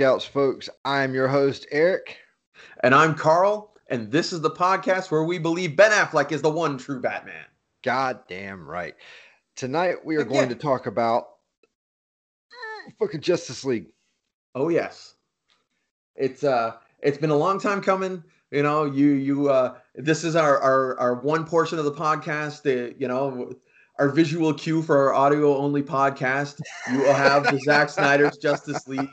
Breakouts, folks. I'm your host, Eric. And I'm Carl. And this is the podcast where we believe Ben Affleck is the one true Batman. Goddamn right. Tonight, we are going to talk about fucking Justice League. Oh, yes. It's been a long time coming. You know, this is our one portion of the podcast that, you know, our visual cue for our audio-only podcast. You will have the Zack Snyder's Justice League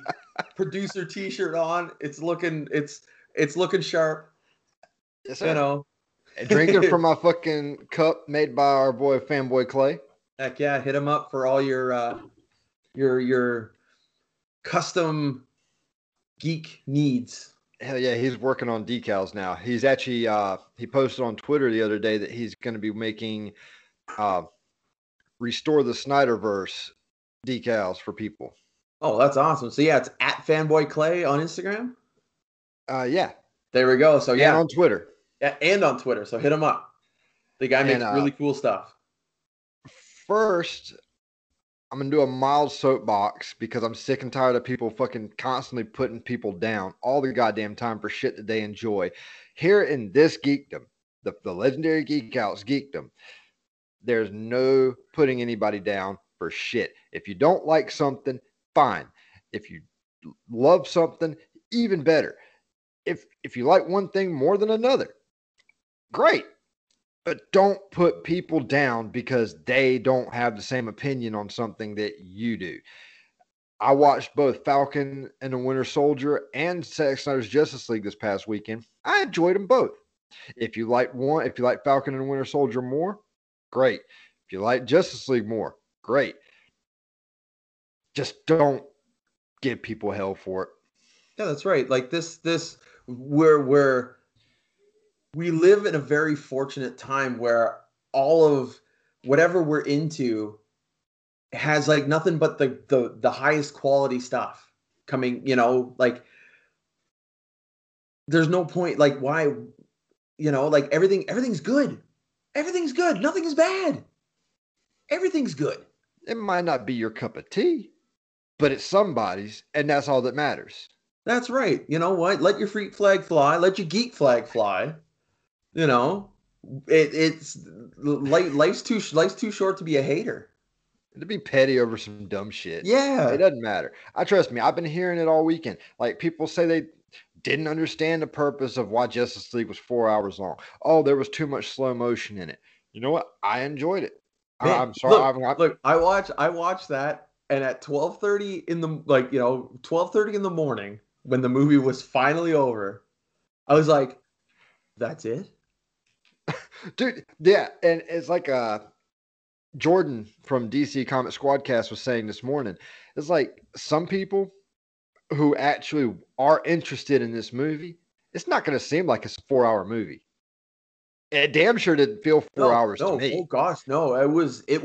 producer T-shirt on. It's looking sharp. Yes, sir. You know, drinking from my fucking cup made by our boy Fanboy Clay. Heck yeah! Hit him up for all your custom geek needs. Hell yeah! He's working on decals now. He's actually he posted on Twitter the other day that he's going to be making. Restore the Snyderverse decals for people. Oh, that's awesome. So yeah, it's at Fanboy Clay on Instagram. Yeah. There we go. So yeah, and on Twitter. Yeah, and on Twitter. So hit him up. The guy makes really cool stuff. First, I'm gonna do a mild soapbox because I'm sick and tired of people fucking constantly putting people down all the goddamn time for shit that they enjoy. Here in this geekdom, the legendary geek outs geekdom. There's no putting anybody down for shit. If you don't like something, fine. If you love something, even better. If you like one thing more than another, great. But don't put people down because they don't have the same opinion on something that you do. I watched both Falcon and the Winter Soldier and Zack Snyder's Justice League this past weekend. I enjoyed them both. If you like Falcon and Winter Soldier more, great. If you like Justice League more, great. Just don't give people hell for it. Yeah, that's right. Like this we live in a very fortunate time where all of whatever we're into has like nothing but the highest quality stuff coming, you know, like there's no point like why, you know, like everything's good. Everything's good. Nothing is bad. Everything's good. It might not be your cup of tea, but it's somebody's, and that's all that matters. That's right. You know what? Let your freak flag fly. Let your geek flag fly. You know, it's life's too short to be a hater. To be petty over some dumb shit. Yeah. It doesn't matter. Trust me, I've been hearing it all weekend. Like people say they didn't understand the purpose of why Justice League was 4 hours long. Oh, there was too much slow motion in it. You know what? I enjoyed it. Man, I'm sorry. Look, I watched that, and at 12:30 in the 12:30 in the morning when the movie was finally over, I was like, "That's it, dude." Yeah, and it's like Jordan from DC Comic Squadcast was saying this morning. It's like some people who actually are interested in this movie, it's not going to seem like it's a 4 hour movie. It damn sure didn't feel four hours to me. Oh gosh, no, it was, you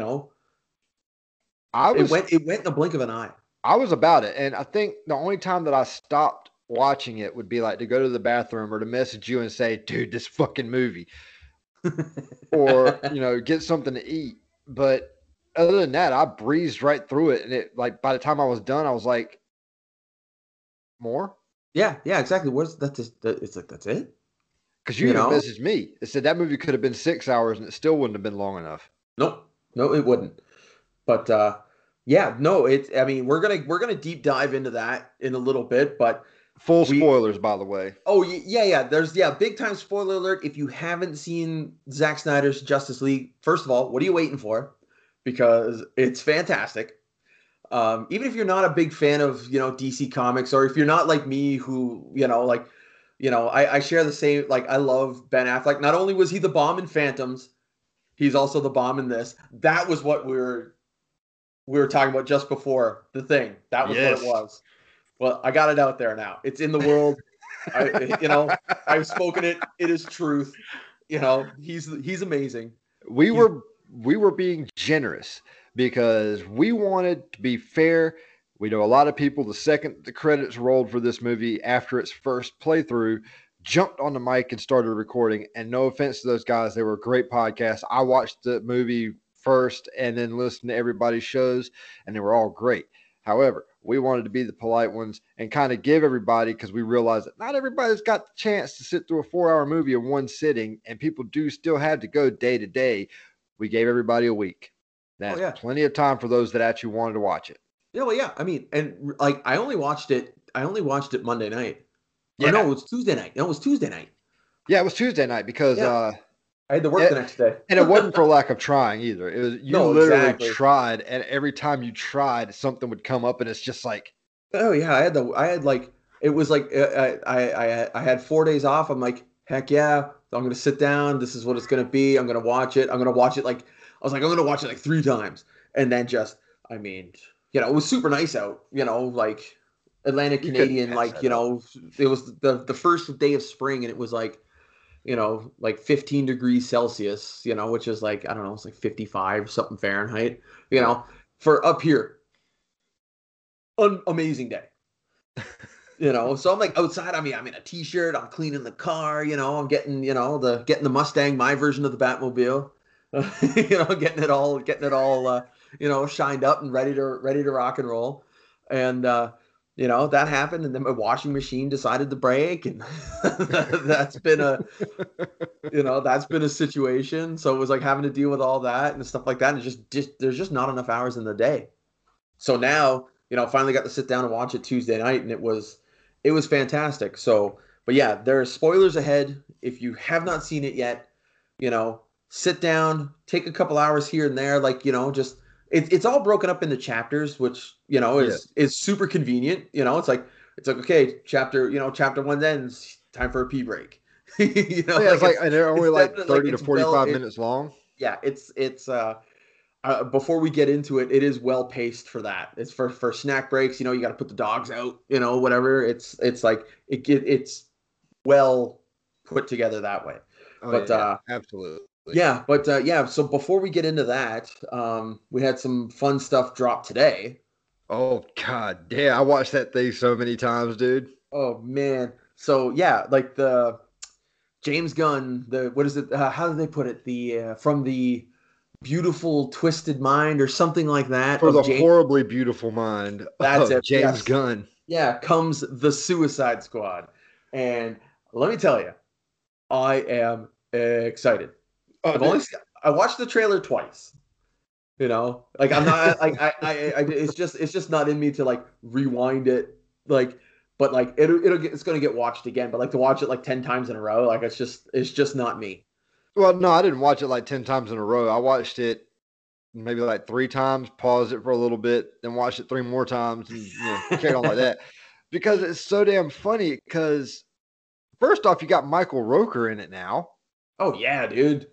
know, it went in the blink of an eye. I was about it. And I think the only time that I stopped watching it would be like to go to the bathroom or to message you and say, dude, this fucking movie or, you know, get something to eat. But other than that, I breezed right through it. And it like by the time I was done, I was like, more? Yeah, exactly. It's like, that's it? Because you even messaged me. It said that movie could have been 6 hours and it still wouldn't have been long enough. Nope. No, it wouldn't. But we're gonna deep dive into that in a little bit, but full spoilers, by the way. Oh yeah. There's big time spoiler alert. If you haven't seen Zack Snyder's Justice League, first of all, what are you waiting for? Because it's fantastic. Even if you're not a big fan of, you know, DC Comics, or if you're not like me who, you know, like, you know, I share the same, like, I love Ben Affleck. Not only was he the bomb in Phantoms, he's also the bomb in this. That was what we were talking about just before the thing. That was what it was. Well, I got it out there now. It's in the world. I've spoken it. It is truth. You know, he's amazing. We were being generous because we wanted to be fair. We know a lot of people, the second the credits rolled for this movie after its first playthrough, jumped on the mic and started recording. And no offense to those guys. They were great podcasts. I watched the movie first and then listened to everybody's shows, and they were all great. However, We wanted to be the polite ones and kind of give everybody, because we realized that not everybody's got the chance to sit through a 4-hour movie in one sitting, and people do still have to go day to day. We gave everybody a week. That's plenty of time for those that actually wanted to watch it. Yeah, well, yeah. I mean, and like I only watched it Monday night. Yeah. Or no, it was Tuesday night. No, it was Tuesday night. Yeah, it was Tuesday night because I had to work the next day. And it wasn't for lack of trying either. It was you literally tried, and every time you tried, something would come up, and it's just like, oh yeah, I had 4 days off. I'm like, heck yeah, I'm gonna sit down. This is what it's gonna be. I'm gonna watch it. I'm gonna watch it like three times, and then it was super nice out. You know, like Atlantic Canadian, like it was the first day of spring, and it was like, 15 degrees Celsius, which is like, I don't know, it's like 55 something Fahrenheit, for up here. Amazing day. So I'm like outside, I'm in a t-shirt, I'm cleaning the car, I'm getting, getting the Mustang, my version of the Batmobile, getting it all, shined up and ready to rock and roll. And, that happened, and then my washing machine decided to break, and that's been a situation. So it was like having to deal with all that and stuff like that, and it's just there's just not enough hours in the day. So now, finally got to sit down and watch it Tuesday night, and it was fantastic. So, but yeah, there are spoilers ahead. If you have not seen it yet, sit down, take a couple hours here and there, just. It's all broken up into chapters, which, is super convenient. It's like, okay, chapter one ends, time for a pee break. They're only like 30 to 45 minutes long. Yeah. It's before we get into it, it is well paced for that. It's for snack breaks, you got to put the dogs out, whatever. It's well put together that way. Oh, but yeah, absolutely. Yeah, but so before we get into that, we had some fun stuff drop today. Oh, god damn. I watched that thing so many times, dude. Oh, man. So, yeah, like the James Gunn, what is it? How do they put it? From the beautiful twisted mind or something like that. For the horribly beautiful mind. That's it. James Gunn. Yeah, comes the Suicide Squad. And let me tell you, I am excited. I watched the trailer twice, I'm not like it's just not in me to like rewind it, it's going to get watched again, but like to watch it like 10 times in a row. Like it's just not me. Well, no, I didn't watch it like 10 times in a row. I watched it maybe like three times, paused it for a little bit, then watched it three more times and carried on like that, because it's so damn funny. Because first off, you got Michael Rooker in it now. Oh yeah, dude.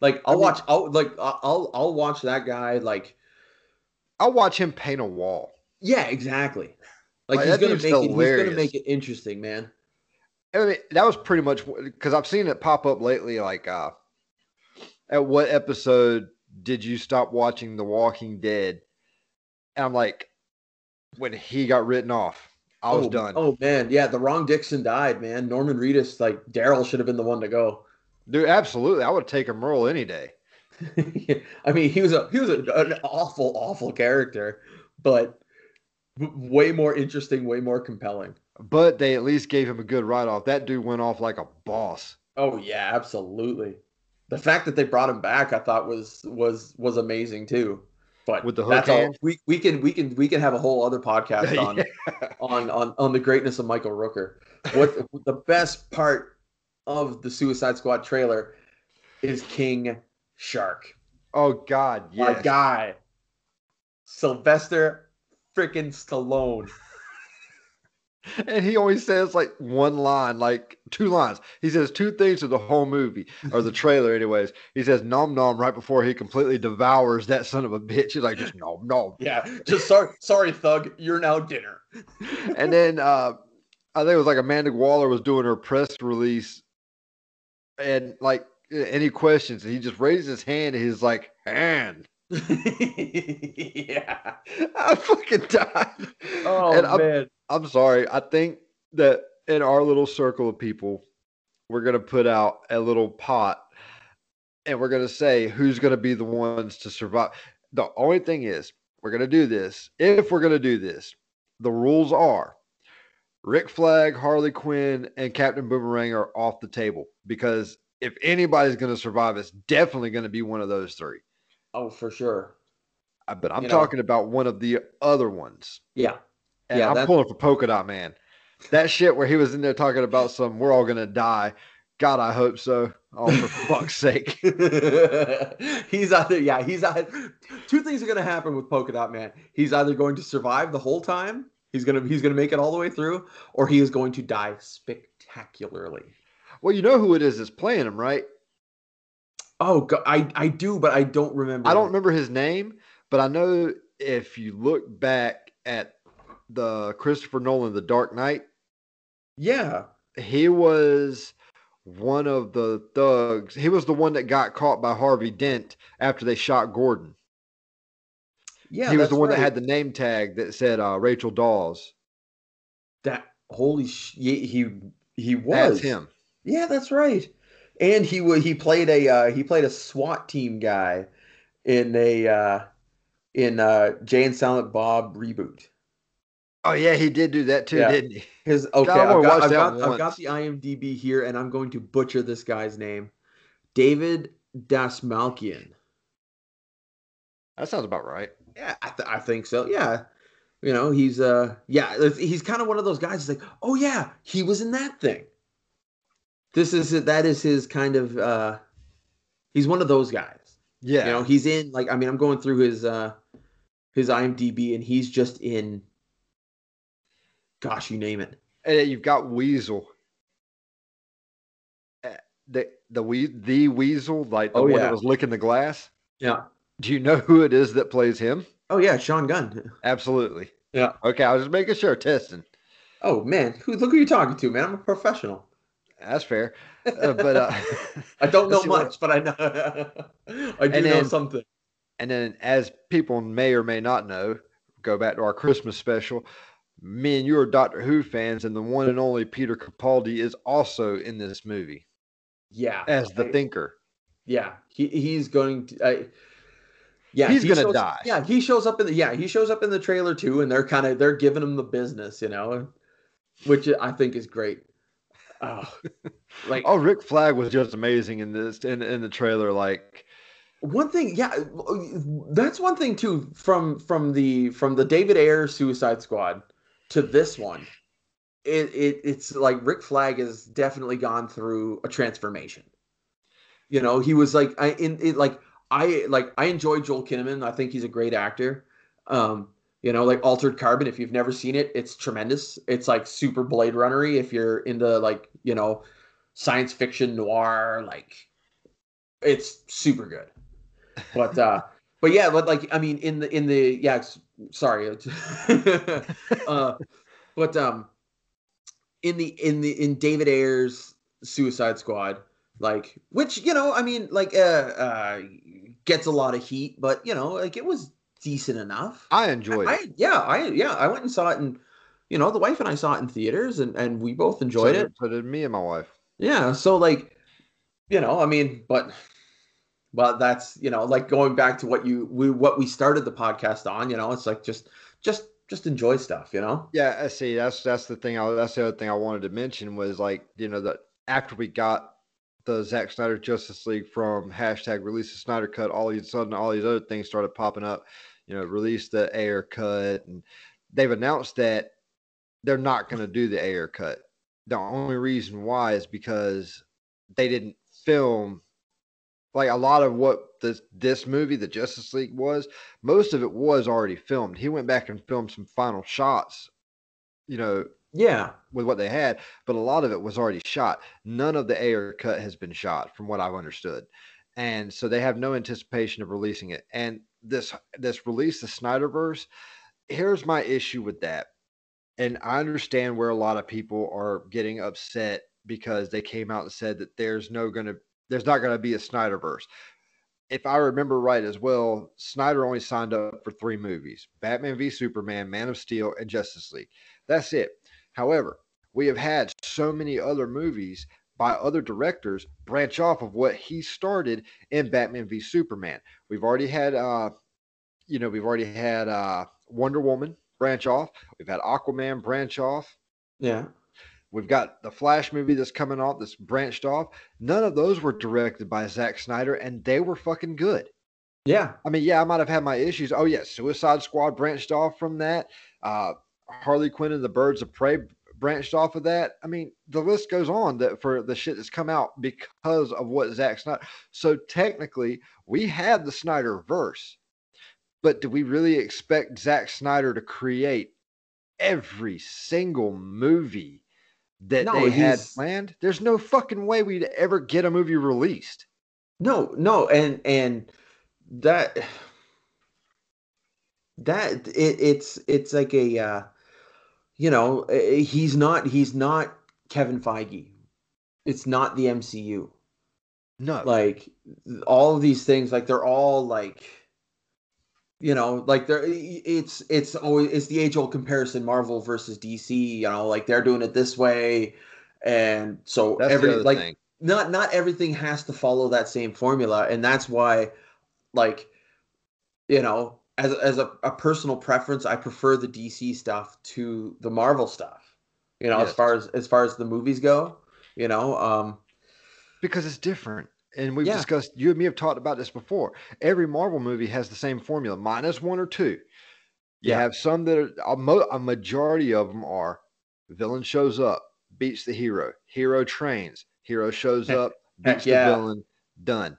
Like I'll watch that guy. Like I'll watch him paint a wall. Yeah, exactly. Like he's gonna make it interesting, man. I mean, that was pretty much, because I've seen it pop up lately. Like, at what episode did you stop watching The Walking Dead? And I'm like, when he got written off, I was done. Oh man, yeah, the wrong Dixon died, man. Norman Reedus, like Daryl, should have been the one to go. Dude, absolutely. I would take a Merle any day. Yeah. I mean, he was an awful, awful character, but way more interesting, way more compelling. But they at least gave him a good write-off. That dude went off like a boss. Oh yeah, absolutely. The fact that they brought him back, I thought was amazing too. But with the hook hand, we can have a whole other podcast on the greatness of Michael Rooker. What the best part of the Suicide Squad trailer is King Shark. Oh god, yes. My guy, Sylvester freaking Stallone. And he always says like one line, like two lines. He says two things to the whole movie, or the trailer anyways. He says nom nom right before he completely devours that son of a bitch. He's like, just nom nom. Yeah, just sorry thug, you're now dinner. And then I think it was like Amanda Waller was doing her press release, and like any questions, and he just raises his hand, and he's like, hand. Yeah, I fucking died. Oh, and man, I'm sorry. I think that in our little circle of people, we're gonna put out a little pot, and we're gonna say who's gonna be the ones to survive. The only thing is, we're gonna do this. If we're gonna do this, The rules are Rick Flag, Harley Quinn, and Captain Boomerang are off the table, because if anybody's going to survive, it's definitely going to be one of those three. Oh, for sure. But I'm talking about one of the other ones. Yeah. And I'm pulling for Polka Dot Man. That shit where he was in there talking about some, we're all going to die. God, I hope so. Oh, for fuck's sake. He's either, two things are going to happen with Polka Dot Man. He's either going to survive the whole time. He's going to make it all the way through, or he is going to die spectacularly. Well, you know who it is that's playing him, right? Oh, God, I do, but I don't remember. I don't remember his name, but I know if you look back at the Christopher Nolan, The Dark Knight. Yeah. He was one of the thugs. He was the one that got caught by Harvey Dent after they shot Gordon. Yeah, he was the one that had the name tag that said Rachel Dawes. He was. That's him. Yeah, that's right. And he played a SWAT team guy in Jay and Silent Bob reboot. Oh yeah, he did do that too, didn't he? I've got the IMDb here, and I'm going to butcher this guy's name, David Dasmalkian. That sounds about right. Yeah, I think so. Yeah, he's he's kind of one of those guys. That's like, oh yeah, he was in that thing. That is his kind of. He's one of those guys. Yeah, he's in I'm going through his IMDb, and he's just in. Gosh, you name it. And you've got Weasel. The Weasel, like the one that was licking the glass. Yeah. Do you know who it is that plays him? Oh, yeah, Sean Gunn. Absolutely. Yeah. Okay, I was just making sure, testing. Oh, man, look who you're talking to, man. I'm a professional. That's fair. But I don't know much, but I know. I do know something. And then, as people may or may not know, go back to our Christmas special, me and you are Doctor Who fans, and the one and only Peter Capaldi is also in this movie. Yeah. As the Thinker. Yeah, he's going to... he's gonna die. Yeah, he shows up in the trailer too, and they're giving him the business, which I think is great. Rick Flag was just amazing in this in the trailer. Like one thing, that's one thing too from the David Ayer Suicide Squad to this one, it's like Rick Flag has definitely gone through a transformation. He was like I enjoy Joel Kinnaman. I think he's a great actor. Altered Carbon, if you've never seen it, it's tremendous. It's like super Blade Runner-y if you're into science fiction noir, it's super good. But in David Ayer's Suicide Squad, gets a lot of heat, but it was decent enough. I enjoyed it. I went and saw it, and the wife and I saw it in theaters, and we both enjoyed it. So did me and my wife. Yeah. So but that's going back to what we started the podcast on. It's like just enjoy stuff. Yeah. I see. That's the thing. That's the other thing I wanted to mention was that after we got the Zack Snyder Justice League from #ReleaseTheSnyderCut, all these other things started popping up, release the Ayer cut, and they've announced that they're not going to do the Ayer cut. The only reason why is because they didn't film a lot of what this movie, the Justice League, was. Most of it was already filmed. He went back and filmed some final shots, with what they had, but a lot of it was already shot. None of the Ayer cut has been shot, from what I've understood, and so they have no anticipation of releasing it. And this release, the Snyderverse, here's my issue with that. And I understand where a lot of people are getting upset because they came out and said that there's not going to be a Snyderverse. If I remember right as well, Snyder only signed up for 3 movies: Batman v Superman, Man of Steel, and Justice League. That's it. However, we have had so many other movies by other directors branch off of what he started in Batman v Superman. We've already had Wonder Woman, branch off. We've had Aquaman branch off. Yeah. We've got the Flash movie that's coming off, that's branched off. None of those were directed by Zack Snyder, and they were fucking good. Yeah. I mean, yeah, I might have had my issues. Oh, yeah, Suicide Squad branched off from that. Harley Quinn and the Birds of Prey branched off of that. I mean, the list goes on that for the shit that's come out because of what Zack Snyder. So technically, we have the Snyderverse, but do we really expect Zack Snyder to create every single movie that they had planned? There's no fucking way we'd ever get a movie released. No, and that it's like a you know, he's not Kevin Feige. It's not the MCU. No, like all of these things, like they're all like, you know, like they're it's always, it's the age old comparison, Marvel versus DC. You know, like they're doing it this way, and so that's every like thing. not everything has to follow that same formula, and that's why, like, you know, as a personal preference, I prefer the DC stuff to the Marvel stuff. You know, yes. as far as the movies go, you know, because it's different. And we've discussed, you and me have talked about this before. Every Marvel movie has the same formula, minus one or two. You have some that are, a majority of them are, villain shows up, beats the hero. Hero trains. Hero shows up, beats the villain. Done.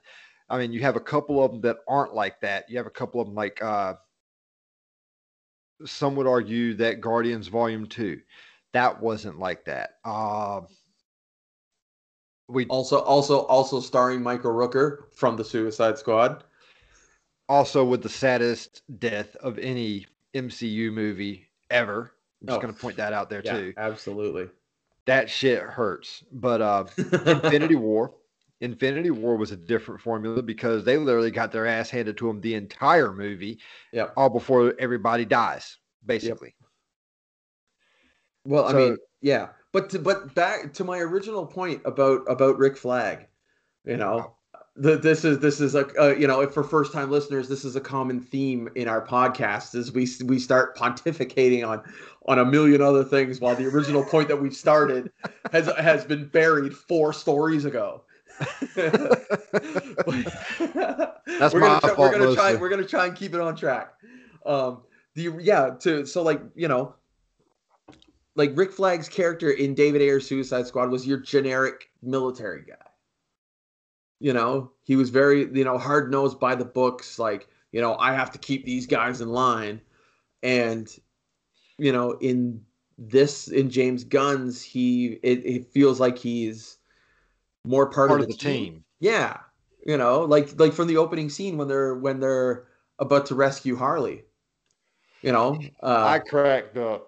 I mean, you have a couple of them that aren't like that. You have a couple of them like, some would argue that Guardians Volume 2. That wasn't like that. We also starring Michael Rooker from the Suicide Squad. Also with the saddest death of any MCU movie ever. I'm just going to point that out there too. Absolutely. That shit hurts. But Infinity War was a different formula because they literally got their ass handed to them the entire movie. Yep. All before everybody dies, basically. Yep. Well, so, I mean, yeah. But back to my original point about Rick Flag, you know, this is like, you know, for first time listeners, this is a common theme in our podcast is we start pontificating on a million other things while the original point that we've started has been buried 4 stories ago. That's my fault. We're gonna try and keep it on track. Like Rick Flag's character in David Ayer's Suicide Squad was your generic military guy. You know, he was very, you know, hard-nosed by the books. Like, you know, I have to keep these guys in line. And, you know, in James Gunn's, it feels like he's more part of the team. Yeah, you know, like from the opening scene when they're about to rescue Harley. You know, I cracked up.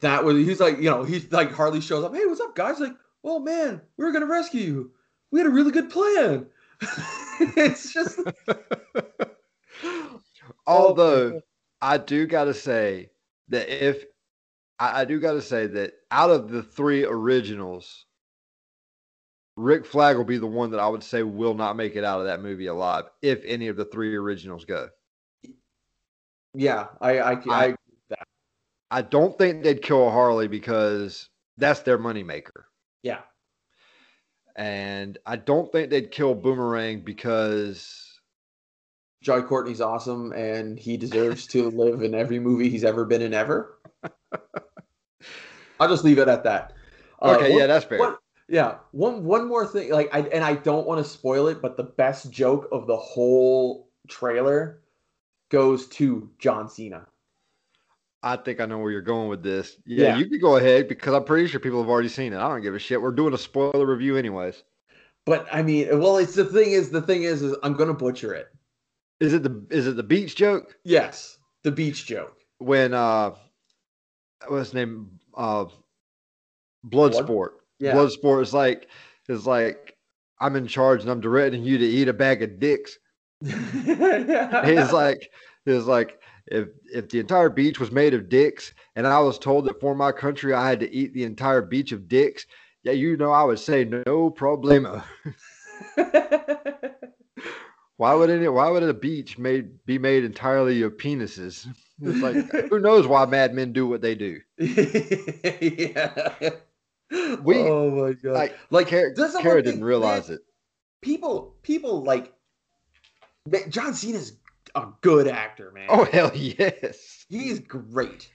That was, he's like Harley shows up. Hey, what's up, guys? Like, oh man, we were gonna rescue you. We had a really good plan. It's just, although I do gotta say that out of the 3 originals, Rick Flag will be the one that I would say will not make it out of that movie alive if any of the 3 originals go. Yeah, I I don't think they'd kill a Harley because that's their moneymaker. Yeah. And I don't think they'd kill Boomerang because Jai Courtney's awesome and he deserves to live in every movie he's ever been in ever. I'll just leave it at that. Okay, that's fair. One more thing, like I don't want to spoil it, but the best joke of the whole trailer goes to John Cena. I think I know where you're going with this. Yeah, you can go ahead because I'm pretty sure people have already seen it. I don't give a shit. We're doing a spoiler review anyways. But I mean, well, it's the thing is I'm going to butcher it. Is it the beach joke? Yes, the beach joke. When what's his name? Bloodsport. Yeah. Bloodsport is like I'm in charge and I'm directing you to eat a bag of dicks. Yeah. He's like If the entire beach was made of dicks and I was told that for my country I had to eat the entire beach of dicks, yeah, you know, I would say no problemo. Why would a beach be made entirely of penises? It's like, who knows why Mad Men do what they do? Yeah. Oh my god! Like Kara didn't realize it. People like John Cena's a good actor, man. Oh hell yes, he's great.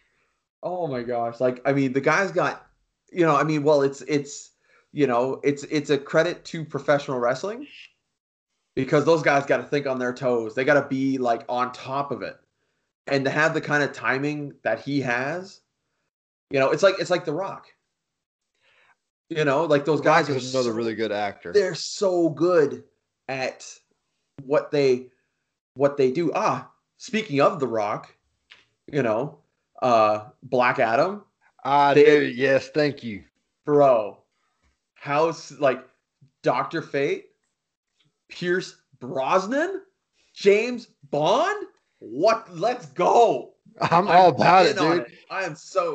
Oh my gosh! Like I mean, the guy's got, you know, I mean, well, it's you know, it's a credit to professional wrestling because those guys got to think on their toes. They got to be like on top of it, and to have the kind of timing that he has, you know, it's like The Rock. You know, like those guys are another really good actor. They're so good at what they do. Ah, speaking of The Rock, you know, Black Adam. Ah, dude, yes, thank you, bro. How's like Dr. Fate, Pierce Brosnan, James Bond? What? Let's go! I'm all about it, dude. I am so.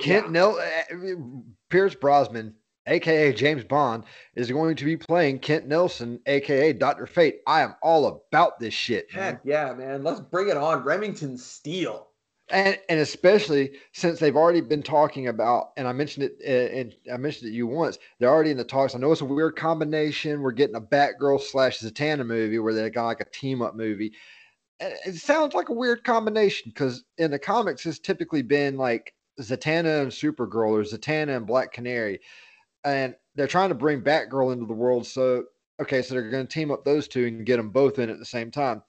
Pierce Brosnan, a.k.a. James Bond, is going to be playing Kent Nelson, a.k.a. Dr. Fate. I am all about this shit. Heck yeah, man. Let's bring it on. Remington Steele. And especially since they've already been talking about, and I mentioned it, you once, they're already in the talks. I know it's a weird combination. We're getting a Batgirl / Zatanna movie where they got like a team-up movie. And it sounds like a weird combination because in the comics, it's typically been like Zatanna and Supergirl or Zatanna and Black Canary. And they're trying to bring Batgirl into the world. So, okay, so they're going to team up those two and get them both in at the same time.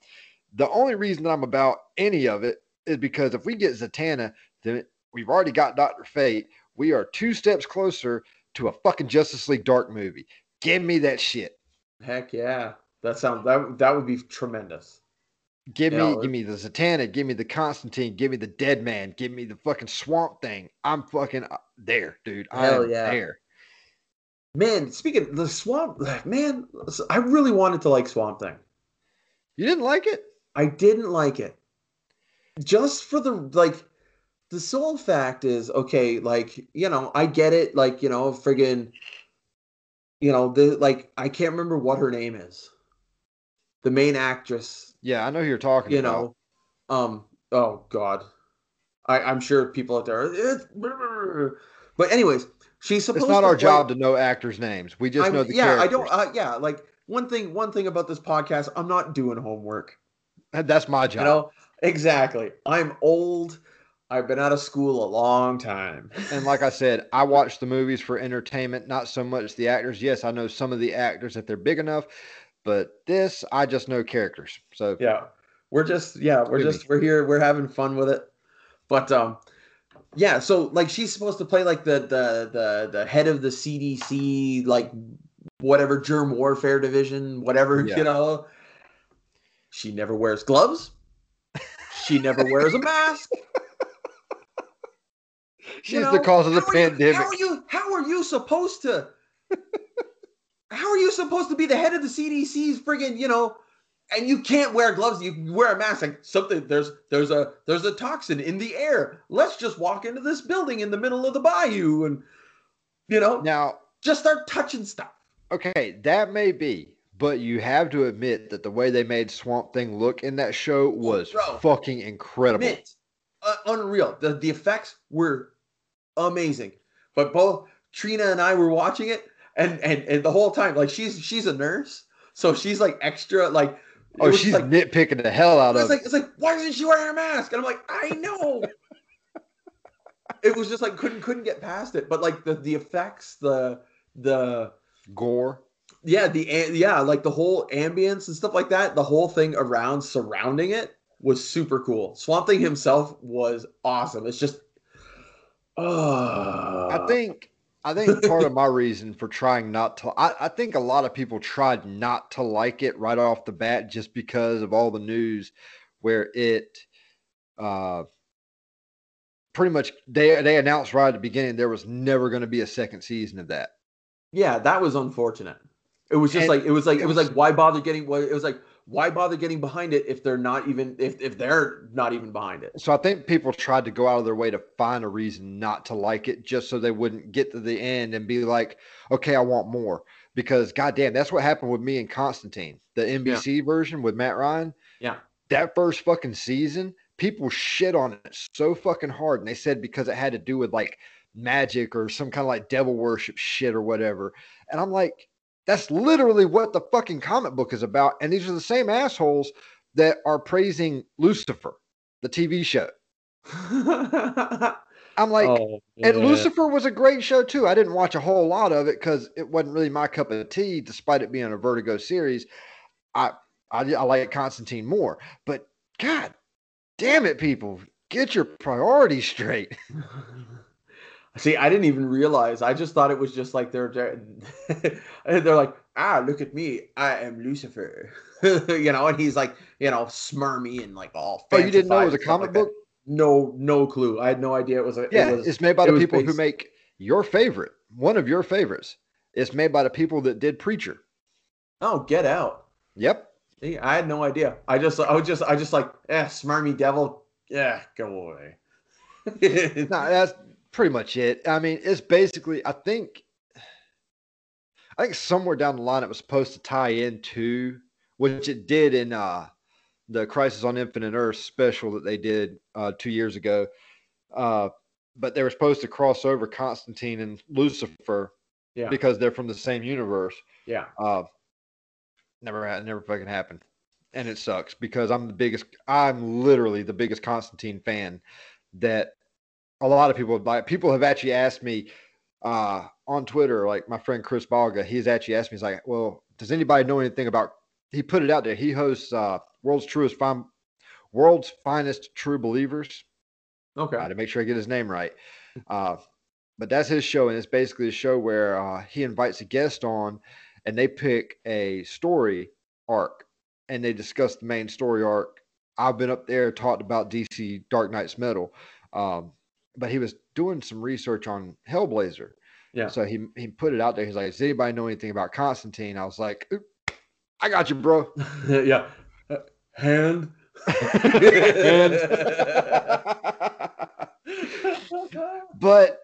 The only reason I'm about any of it is because if we get Zatanna, then we've already got Dr. Fate. We are 2 steps closer to a fucking Justice League Dark movie. Give me that shit. Heck yeah. That would be tremendous. Give me the Zatanna. Give me the Constantine. Give me the Dead Man. Give me the fucking Swamp Thing. I'm fucking there, dude. I am there. Man, speaking of the Swamp, man, I really wanted to like Swamp Thing. You didn't like it? I didn't like it. Just for the sole fact is, okay, like, you know, I get it. Like, you know, friggin', you know, I can't remember what her name is. The main actress. Yeah, I know who you're talking about. You know, oh God. I'm sure people out there, but anyways. She's supposed. It's not our job to know actors' names. We just know the characters. Like one thing about this podcast, I'm not doing homework. That's my job. You know, exactly. I'm old. I've been out of school a long time. And like I said, I watch the movies for entertainment, not so much the actors. Yes, I know some of the actors if they're big enough, but this, I just know characters. So yeah, we're here. We're having fun with it, but yeah, so like she's supposed to play like the head of the CDC, like whatever germ warfare division, whatever, yeah. You know. She never wears gloves. She never wears a mask. She's the cause of the pandemic. How are you supposed to be the head of the CDC's friggin', you know? And you can't wear gloves. You can wear a mask. Like something. There's a toxin in the air. Let's just walk into this building in the middle of the bayou and, you know, now just start touching stuff. Okay, that may be, but you have to admit that the way they made Swamp Thing look in that show was fucking incredible. Unreal. The effects were amazing. But both Trina and I were watching it, and the whole time, like she's a nurse, so she's like extra like. Oh, she's like, nitpicking the hell out of it. It's like, why isn't she wearing a mask? And I'm like, I know. It was just like couldn't get past it. But like the effects, the gore. Yeah, like the whole ambience and stuff like that. The whole thing surrounding it was super cool. Swamp Thing himself was awesome. It's just I think part of my reason for trying not to, I think a lot of people tried not to like it right off the bat just because of all the news where it pretty much, they announced right at the beginning there was never going to be a second season of that. Yeah, that was unfortunate. It was just why bother getting behind it if they're not even behind it? So I think people tried to go out of their way to find a reason not to like it just so they wouldn't get to the end and be like, okay, I want more. Because goddamn, that's what happened with me and Constantine, the NBC version with Matt Ryan. Yeah. That first fucking season, people shit on it so fucking hard. And they said because it had to do with like magic or some kind of like devil worship shit or whatever. And I'm like, that's literally what the fucking comic book is about. And these are the same assholes that are praising Lucifer, the TV show. I'm like, oh, yeah. And Lucifer was a great show too. I didn't watch a whole lot of it because it wasn't really my cup of tea, despite it being a Vertigo series. I like Constantine more, but God damn it, people, get your priorities straight. See, I didn't even realize. I just thought it was just like they're like, look at me, I am Lucifer, you know, and he's like, you know, smarmy and like all. Oh, you didn't know it was a comic book? No clue. I had no idea it was a. Yeah, it's made by the people who make your favorite, one of your favorites. It's made by the people that did Preacher. Oh, get out! Yep. See, I had no idea. I was just like, smarmy devil, go away. No, that's pretty much it. I mean, it's basically, I think somewhere down the line it was supposed to tie into, which it did in the Crisis on Infinite Earths special that they did 2 years ago. But they were supposed to cross over Constantine and Lucifer, yeah, because they're from the same universe. Yeah. Never fucking happened. And it sucks because I'm literally the biggest Constantine fan that a lot of people would buy. People have actually asked me on Twitter, like my friend Chris Balga, he's actually asked me, he's like, well, does anybody know anything about, he put it out there. He hosts World's Finest True Believers. Okay. To make sure I get his name right. But that's his show. And it's basically a show where he invites a guest on and they pick a story arc and they discuss the main story arc. I've been up there, talked about DC Dark Knight's Metal. But he was doing some research on Hellblazer. Yeah. So he put it out there. He's like, does anybody know anything about Constantine? I was like, I got you, bro. Yeah. Hand. But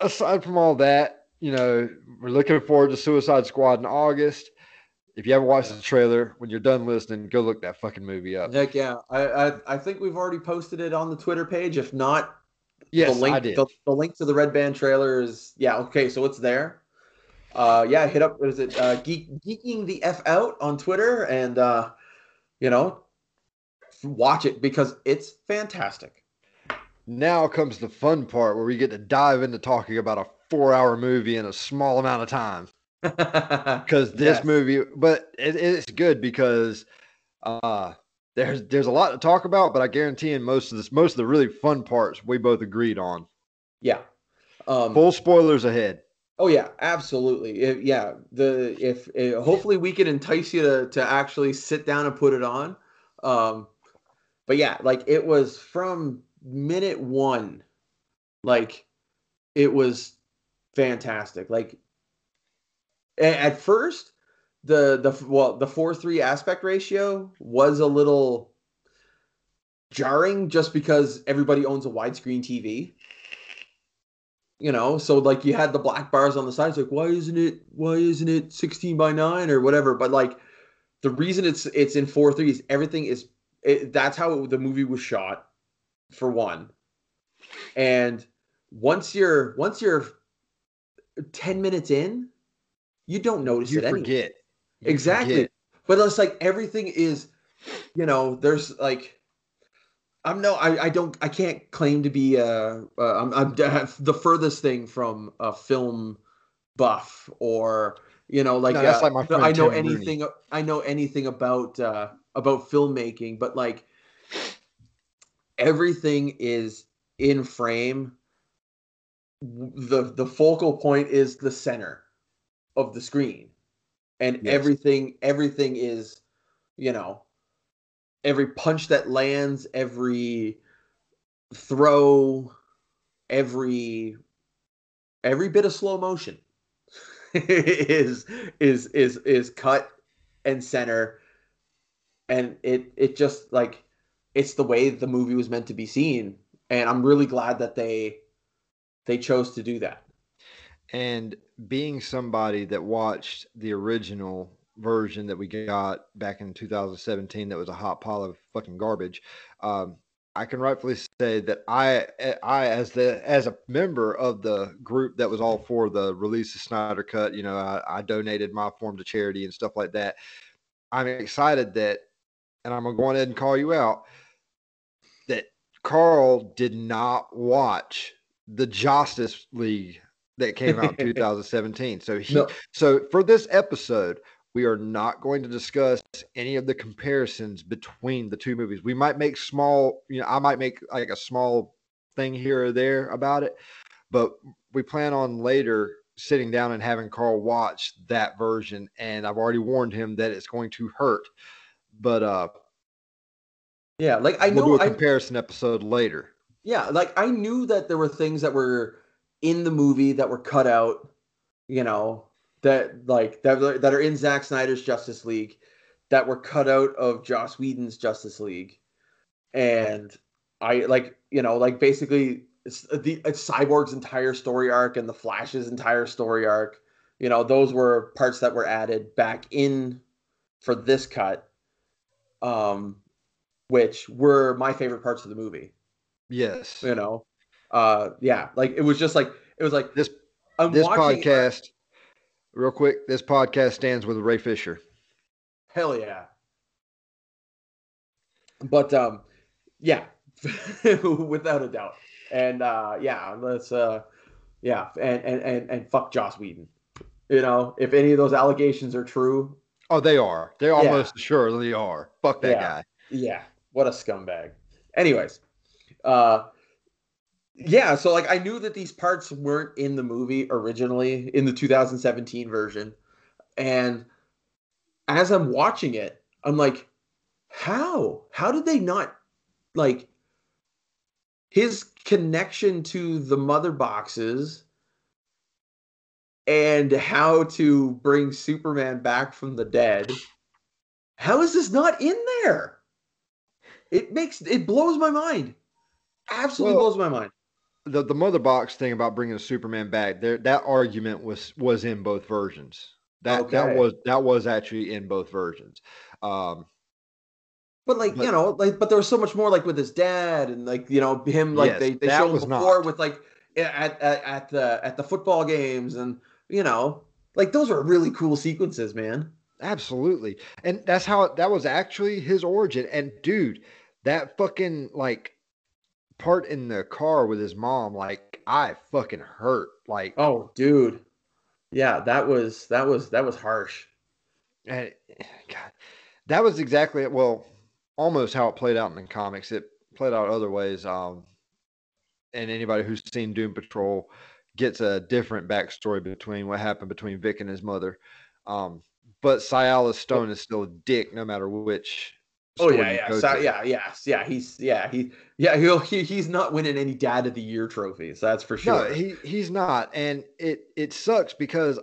aside from all that, you know, we're looking forward to Suicide Squad in August. If you haven't watched the trailer, when you're done listening, go look that fucking movie up. Heck yeah. I think we've already posted it on the Twitter page. If not, yes, the link, I did. The link to the Red Band trailer is, yeah, okay, so it's there. Yeah, hit up, what is it, Geeking the F Out on Twitter, and, you know, watch it because it's fantastic. Now comes the fun part where we get to dive into talking about a 4-hour movie in a small amount of time, because this movie, but it's good because there's a lot to talk about, but I guarantee in most of the really fun parts we both agreed on. Yeah. Full spoilers ahead. Oh yeah, absolutely. Hopefully we can entice you to actually sit down and put it on. But yeah, like it was from minute one, like it was fantastic. Like at first, the 4:3 aspect ratio was a little jarring just because everybody owns a widescreen TV. You know, so like you had the black bars on the sides, like why isn't it 16:9 or whatever? But like the reason it's in 4:3 is everything is that's how the movie was shot, for one. And once you're 10 minutes in, you don't notice it anymore. Exactly. Forget. But it's like everything is, you know, there's like. I can't claim to be I'm the furthest thing from a film buff or, you know, like, no, that's like my friend I know Tim anything, Rooney. I know anything about filmmaking, but like everything is in frame. The focal point is the center of the screen, and yes, everything is, you know, every punch that lands, every throw, every bit of slow motion is cut and center, and it just like it's the way the movie was meant to be seen, and I'm really glad that they chose to do that. And being somebody that watched the original version that we got back in 2017 that was a hot pile of fucking garbage, I can rightfully say that I as a member of the group that was all for the release of Snyder Cut, you know, I donated my form to charity and stuff like that. I'm excited that, and I'm going to go ahead and call you out, that Carl did not watch the Justice League that came out in 2017. So for this episode, we are not going to discuss any of the comparisons between the two movies. We might make small, you know, I might make like a small thing here or there about it, but we plan on later sitting down and having Carl watch that version. And I've already warned him that it's going to hurt, but, yeah, like I know we'll do a comparison episode later. Yeah. Like I knew that there were things that were in the movie that were cut out, you know, that are in Zack Snyder's Justice League that were cut out of Joss Whedon's Justice League. And I basically it's Cyborg's entire story arc and the Flash's entire story arc. You know, those were parts that were added back in for this cut, which were my favorite parts of the movie. Yes. You know, it was like this podcast. Real quick, this podcast stands with Ray Fisher. Hell yeah. But, yeah, without a doubt. And, and fuck Joss Whedon. You know, if any of those allegations are true. Oh, they are. They almost surely are. Fuck that guy. Yeah. What a scumbag. Anyways, yeah, so like I knew that these parts weren't in the movie originally in the 2017 version. And as I'm watching it, I'm like, how? How did they not, like, his connection to the mother boxes and how to bring Superman back from the dead? How is this not in there? It blows my mind. Absolutely blows my mind. The mother box thing about bringing Superman back there, that argument was in both versions. That was actually in both versions. But there was so much more, like with his dad and like, you know, him, like they showed him before with like at the football games, and you know, like those were really cool sequences, man. Absolutely. And that's how that was actually his origin. And dude, that fucking like part in the car with his mom, like I fucking hurt. Like, oh dude, yeah, that was harsh. And God, that was exactly almost how it played out in the comics. It played out other ways, and anybody who's seen Doom Patrol gets a different backstory between what happened between Vic and his mother. But Cialis Stone is still a dick, no matter which. Oh he's not winning any Dad of the Year trophies. That's for sure. No, he's not, and it sucks because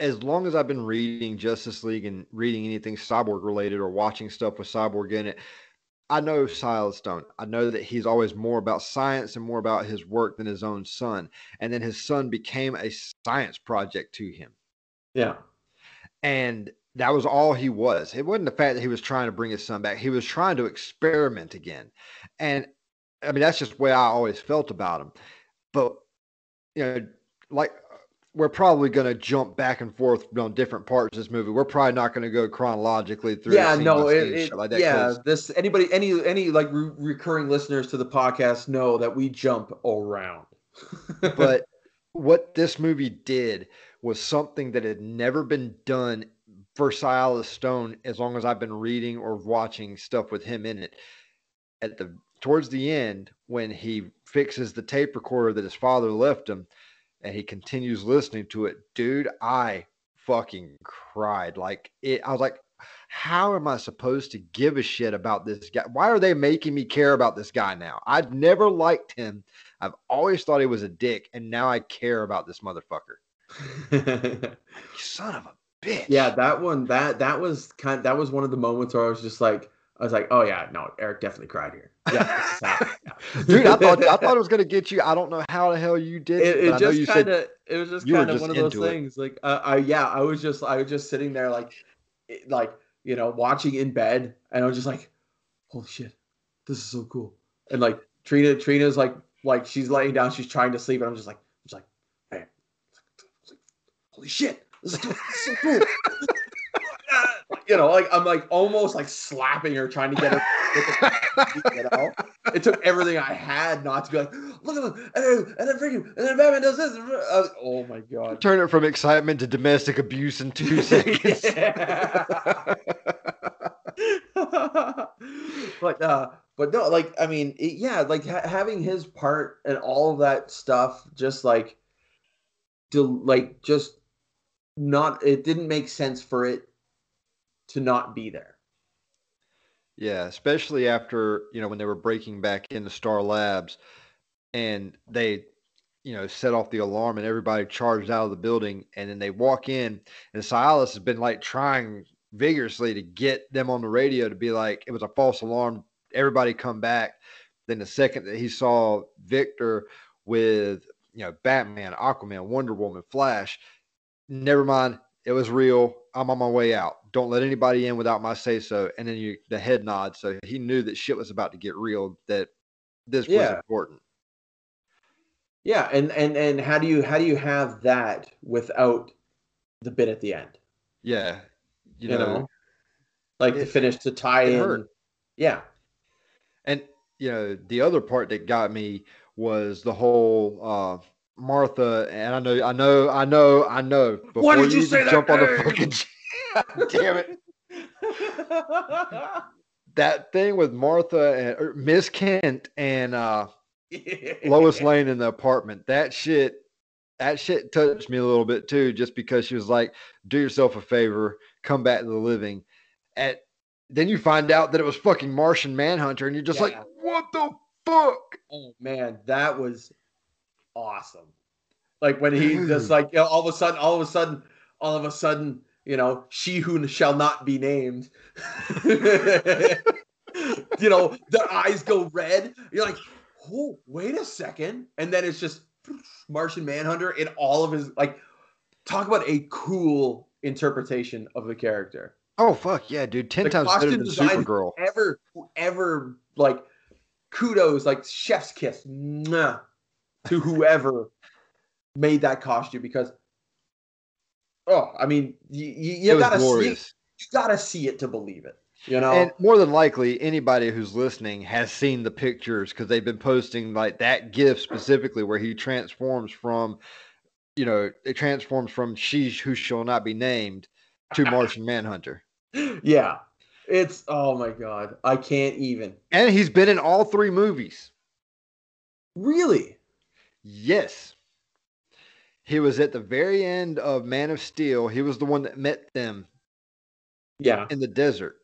as long as I've been reading Justice League and reading anything Cyborg related or watching stuff with Cyborg in it, I know Silas Stone. I know that he's always more about science and more about his work than his own son, and then his son became a science project to him. Yeah, and that was all he was. It wasn't the fact that he was trying to bring his son back. He was trying to experiment again. And I mean, that's just the way I always felt about him. But, you know, like we're probably going to jump back and forth on different parts of this movie. We're probably not going to go chronologically through. Yeah, no, like that. Yeah, this anybody, any like recurring listeners to the podcast know that we jump around. But what this movie did was something that had never been done for Silas Stone, as long as I've been reading or watching stuff with him in it. Towards the end, when he fixes the tape recorder that his father left him, and he continues listening to it, dude, I fucking cried. Like I was like, how am I supposed to give a shit about this guy? Why are they making me care about this guy now? I've never liked him. I've always thought he was a dick, and now I care about this motherfucker. Son of a bitch. Yeah, that one, that was one of the moments where I was like, oh yeah, no, Eric definitely cried here. Yeah, dude, I thought it was gonna get you. I don't know how the hell you did it. It was just kind of one of those things. Like, I was just sitting there, like, like, you know, watching in bed, and I was just like, holy shit, this is so cool. And like Trina's like she's laying down, she's trying to sleep, and I'm just like, man, holy shit, this is so cool. You know, like I'm like almost like slapping her, trying to get her. You know, it took everything I had not to be like, look at them, and then Batman does this. Like, oh my god! Turn it from excitement to domestic abuse in 2 seconds. But no, like I mean, having his part and all of that stuff, just like, it didn't make sense for it to not be there. Yeah, especially after, you know, when they were breaking back into Star Labs and they, you know, set off the alarm and everybody charged out of the building, and then they walk in and Silas has been like trying vigorously to get them on the radio to be like, it was a false alarm, everybody come back. Then the second that he saw Victor with, you know, Batman, Aquaman, Wonder Woman, Flash, never mind, it was real, I'm on my way out. Don't let anybody in without my say-so. And then the head nod. So he knew that shit was about to get real, that this was important. Yeah. And how do you have that without the bit at the end? Yeah. You know, like to finish to tie in. Hurt. Yeah. And, you know, the other part that got me was the whole, Martha. And I know. Why did you say that? Jump on the fucking damn it. That thing with Martha and Miss Kent and Lois Lane in the apartment. That shit touched me a little bit too, just because she was like, do yourself a favor, come back to the living. Then you find out that it was fucking Martian Manhunter, and you're just like, what the fuck? Oh man, that was awesome. Like when he just like, you know, all of a sudden, you know, she who shall not be named. You know, their eyes go red. You're like, oh, wait a second. And then it's just Martian Manhunter in all of his, like, talk about a cool interpretation of the character. Oh, fuck. Yeah, dude. 10 times better than Supergirl. Whoever, like, kudos, like, chef's kiss to whoever made that costume, because oh, I mean, you gotta see it. You gotta see it to believe it, you know. And more than likely, anybody who's listening has seen the pictures, because they've been posting like that GIF specifically where he transforms from, you know, it transforms from she who shall not be named to Martian Manhunter. Yeah, it's oh my god, I can't even. And he's been in all three movies. Really? Yes. He was at the very end of Man of Steel. He was the one that met them. Yeah. In the desert.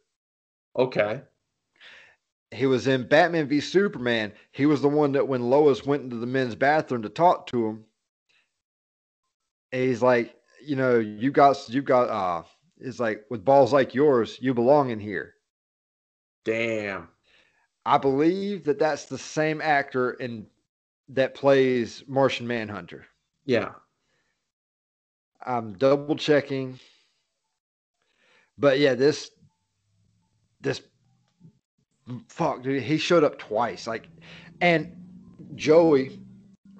Okay. He was in Batman v Superman. He was the one that when Lois went into the men's bathroom to talk to him, and he's like, you know, you got, it's like, with balls like yours, you belong in here. Damn. I believe that that's the same actor that plays Martian Manhunter. Yeah. I'm double checking, but yeah, this fuck dude, he showed up twice. Like, and Joey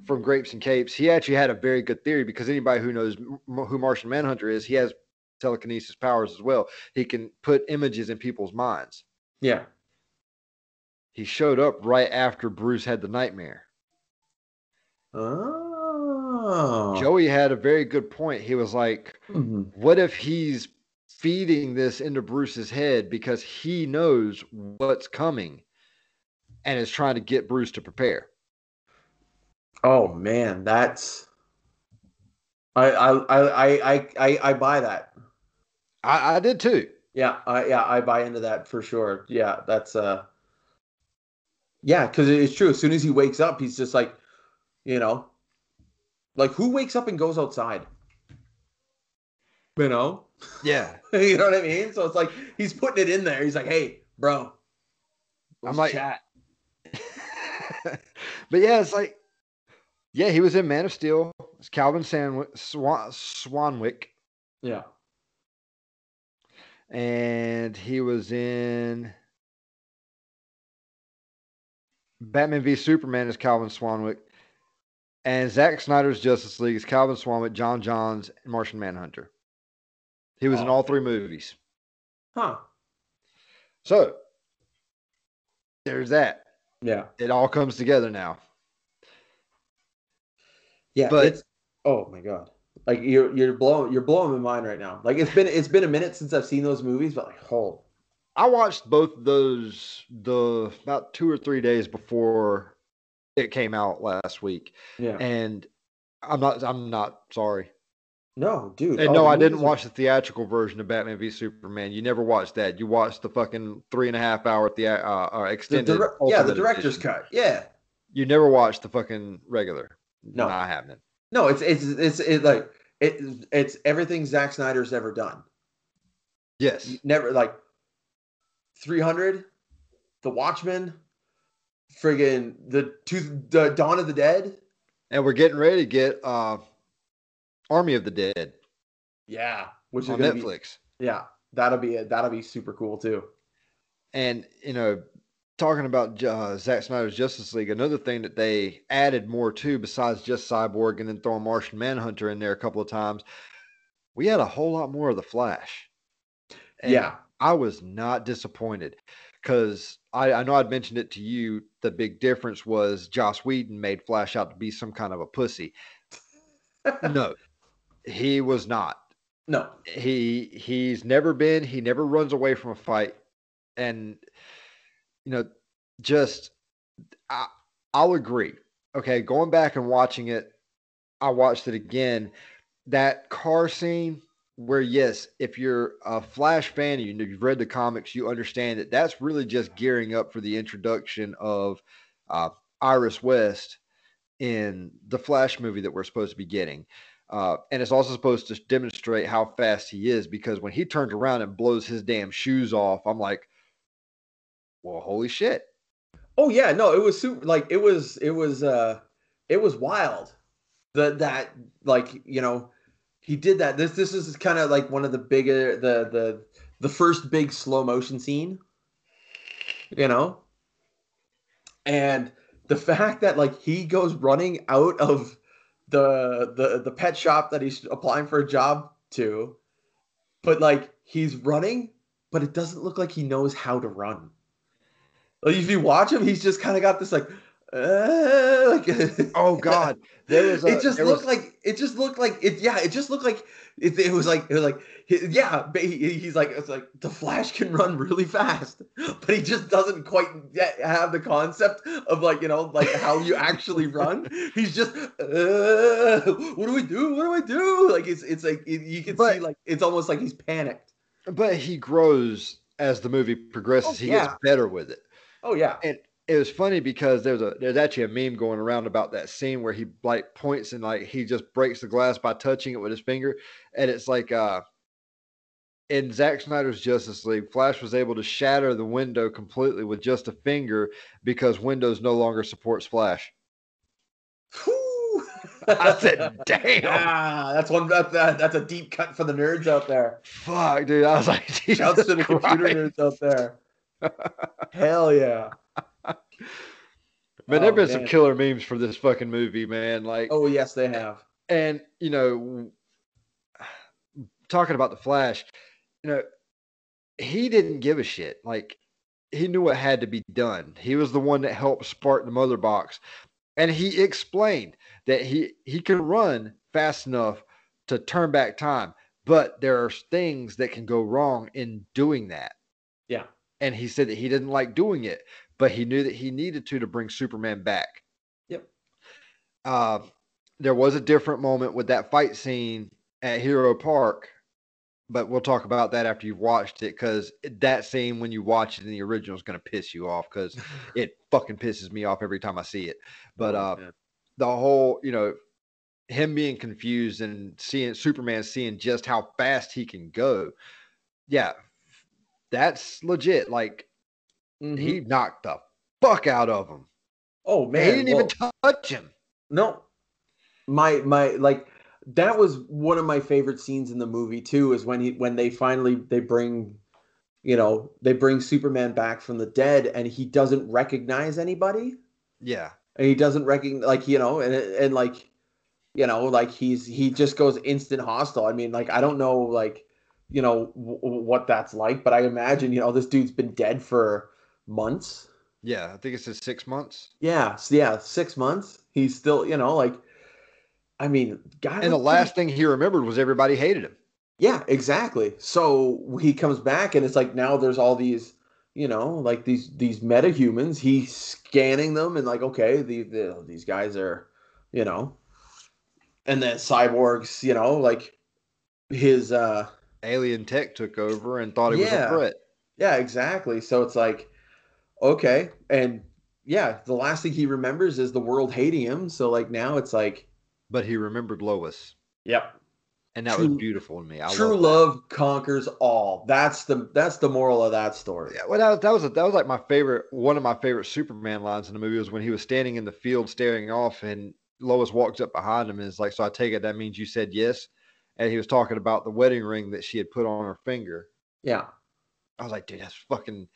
from Grapes and Capes, he actually had a very good theory, because anybody who knows who Martian Manhunter is, he has telekinesis powers as well. He can put images in people's minds. Yeah. He showed up right after Bruce had the nightmare. Oh. Joey had a very good point. He was like, what if he's feeding this into Bruce's head because he knows what's coming and is trying to get Bruce to prepare? Oh man, that's I buy that. I did too. Yeah, I buy into that for sure. Yeah, that's yeah, because it's true. As soon as he wakes up, he's just like, you know. Like, who wakes up and goes outside? You know? Yeah. You know what I mean? So it's like, he's putting it in there. He's like, hey, bro. I'm like, chat. But yeah, it's like, yeah, he was in Man of Steel. It's Calvin Swanwick. Yeah. And he was in Batman v Superman as Calvin Swanwick. And Zack Snyder's Justice League is Calvin Swanwick, John Johns, and Martian Manhunter. He was in all three movies. Huh. So, there's that. Yeah. It all comes together now. Yeah, but it's, oh my god. Like you're blowing my mind right now. Like it's been a minute since I've seen those movies, but like I watched both of those about 2 or 3 days before it came out last week. Yeah. And I'm not sorry. No, dude. And no, I didn't watch the theatrical version of Batman v Superman. You never watched that. You watched the fucking 3.5 hour extended. The director's cut. Yeah. You never watched the fucking regular. No, I haven't. No, it's everything Zack Snyder's ever done. Yes. You never, like 300, The Watchmen, friggin' the Dawn of the Dead, and we're getting ready to get Army of the Dead. Yeah, which is on Netflix. Yeah, that'll be super cool too. And you know, talking about Zack Snyder's Justice League, another thing that they added more to besides just Cyborg and then throwing Martian Manhunter in there a couple of times, we had a whole lot more of the Flash. And yeah, I was not disappointed because I know I'd mentioned it to you. The big difference was Joss Whedon made Flash out to be some kind of a pussy. No, he was not. No, he's never been. He never runs away from a fight, and you know, just I'll agree. Okay, going back and watching it, I watched it again. That car scene where, yes, if you're a Flash fan, you know, you've read the comics, you understand that that's really just gearing up for the introduction of Iris West in the Flash movie that we're supposed to be getting. And it's also supposed to demonstrate how fast he is, because when he turns around and blows his damn shoes off, I'm like, well, holy shit. Oh yeah. No, it was super, like it was wild that like, you know, he did that. This is kind of like one of the bigger, the first big slow motion scene, you know? And the fact that like he goes running out of the pet shop that he's applying for a job to, but like he's running, but it doesn't look like he knows how to run. Like, if you watch him, he's just kind of got this like oh god, it looked like the Flash can run really fast, but he just doesn't quite yet have the concept of like, you know, like how you actually run. He's just what do I do, like it's like you can see like it's almost like he's panicked. But he grows as the movie progresses. He gets better with it. Oh yeah. And it was funny because there's actually a meme going around about that scene where he like points and like he just breaks the glass by touching it with his finger. And it's like in Zack Snyder's Justice League, Flash was able to shatter the window completely with just a finger because Windows no longer supports Flash. Whew. I said, damn. Ah, that's a deep cut for the nerds out there. Fuck, dude. I was like, Jesus shouts to the computer nerds out there. Hell yeah. Man, there have been some killer memes for this fucking movie, man. Like, oh yes, they have. And you know, talking about the Flash, you know, he didn't give a shit. Like, he knew what had to be done. He was the one that helped spark the mother box, and he explained that he can run fast enough to turn back time, but there are things that can go wrong in doing that. Yeah, and he said that he didn't like doing it, but he knew that he needed to bring Superman back. Yep. There was a different moment with that fight scene at Hero Park, but we'll talk about that after you've watched it, because that scene, when you watch it in the original, is going to piss you off, because it fucking pisses me off every time I see it. But the whole, you know, him being confused and seeing Superman just how fast he can go. Yeah, that's legit. Like, mm-hmm. He knocked the fuck out of him. Oh man, he didn't even touch him. No, my like that was one of my favorite scenes in the movie too, is when they bring Superman back from the dead and he doesn't recognize anybody. Yeah. And he doesn't recognize, he just goes instant hostile. I mean, I don't know, what that's like, but I imagine, this dude's been dead for months. Yeah. I think it says 6 months. Yeah. So, yeah. 6 months. He's still, God. And the last thing he remembered was everybody hated him. Yeah, exactly. So he comes back and it's now there's all these, these metahumans. He's scanning them and okay, these guys are, and then cyborgs, his alien tech took over and thought he was a threat. Yeah, exactly. So it's okay. And yeah, the last thing he remembers is the world hating him. So now it's but he remembered Lois. Yep. And that was beautiful to me. True love conquers all. That's the moral of that story. Yeah, well, that was one of my favorite Superman lines in the movie was when he was standing in the field staring off, and Lois walks up behind him and is "So I take it that means you said yes." And he was talking about the wedding ring that she had put on her finger. Yeah, I was dude, that's fucking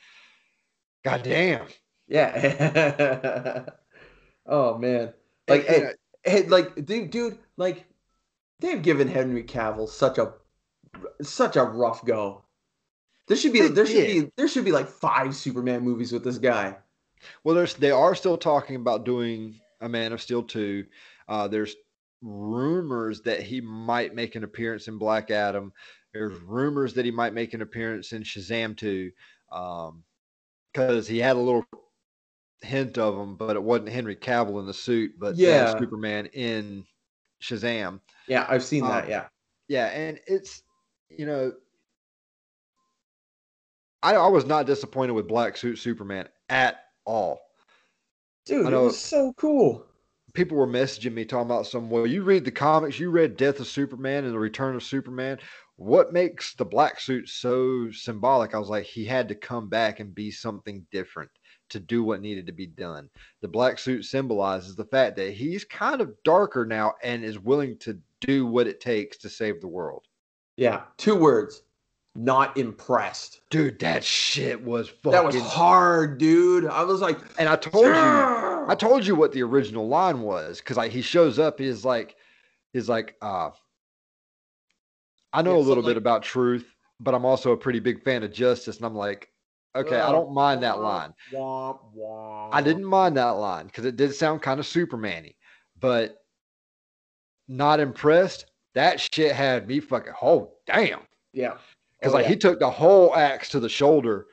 goddamn. Yeah. Oh man, dude. They've given Henry Cavill such a rough go. There should be 5 Superman movies with this guy. Well, they are still talking about doing a Man of Steel 2. There's rumors that he might make an appearance in Black Adam. There's rumors that he might make an appearance in Shazam 2, because he had a little hint of him, but it wasn't Henry Cavill in the suit, but Superman in Shazam. Yeah, I've seen that. Yeah, and it's I was not disappointed with Black Suit Superman at all. Dude, it was so cool. People were messaging me talking about you read the comics, you read Death of Superman and the Return of Superman. What makes the black suit so symbolic? I was he had to come back and be something different to do what needed to be done. The black suit symbolizes the fact that he's kind of darker now and is willing to do what it takes to save the world. Yeah. 2 words. Not impressed. Dude, that shit was fucking... That was hard, dude. I was And I told you... I told you what the original line was, because he shows up, I know a little bit about truth, but I'm also a pretty big fan of justice, and I'm okay, I don't mind that line. I didn't mind that line because it did sound kind of Superman-y, but not impressed. That shit had me fucking, oh, damn. Yeah. Because he took the whole axe to the shoulder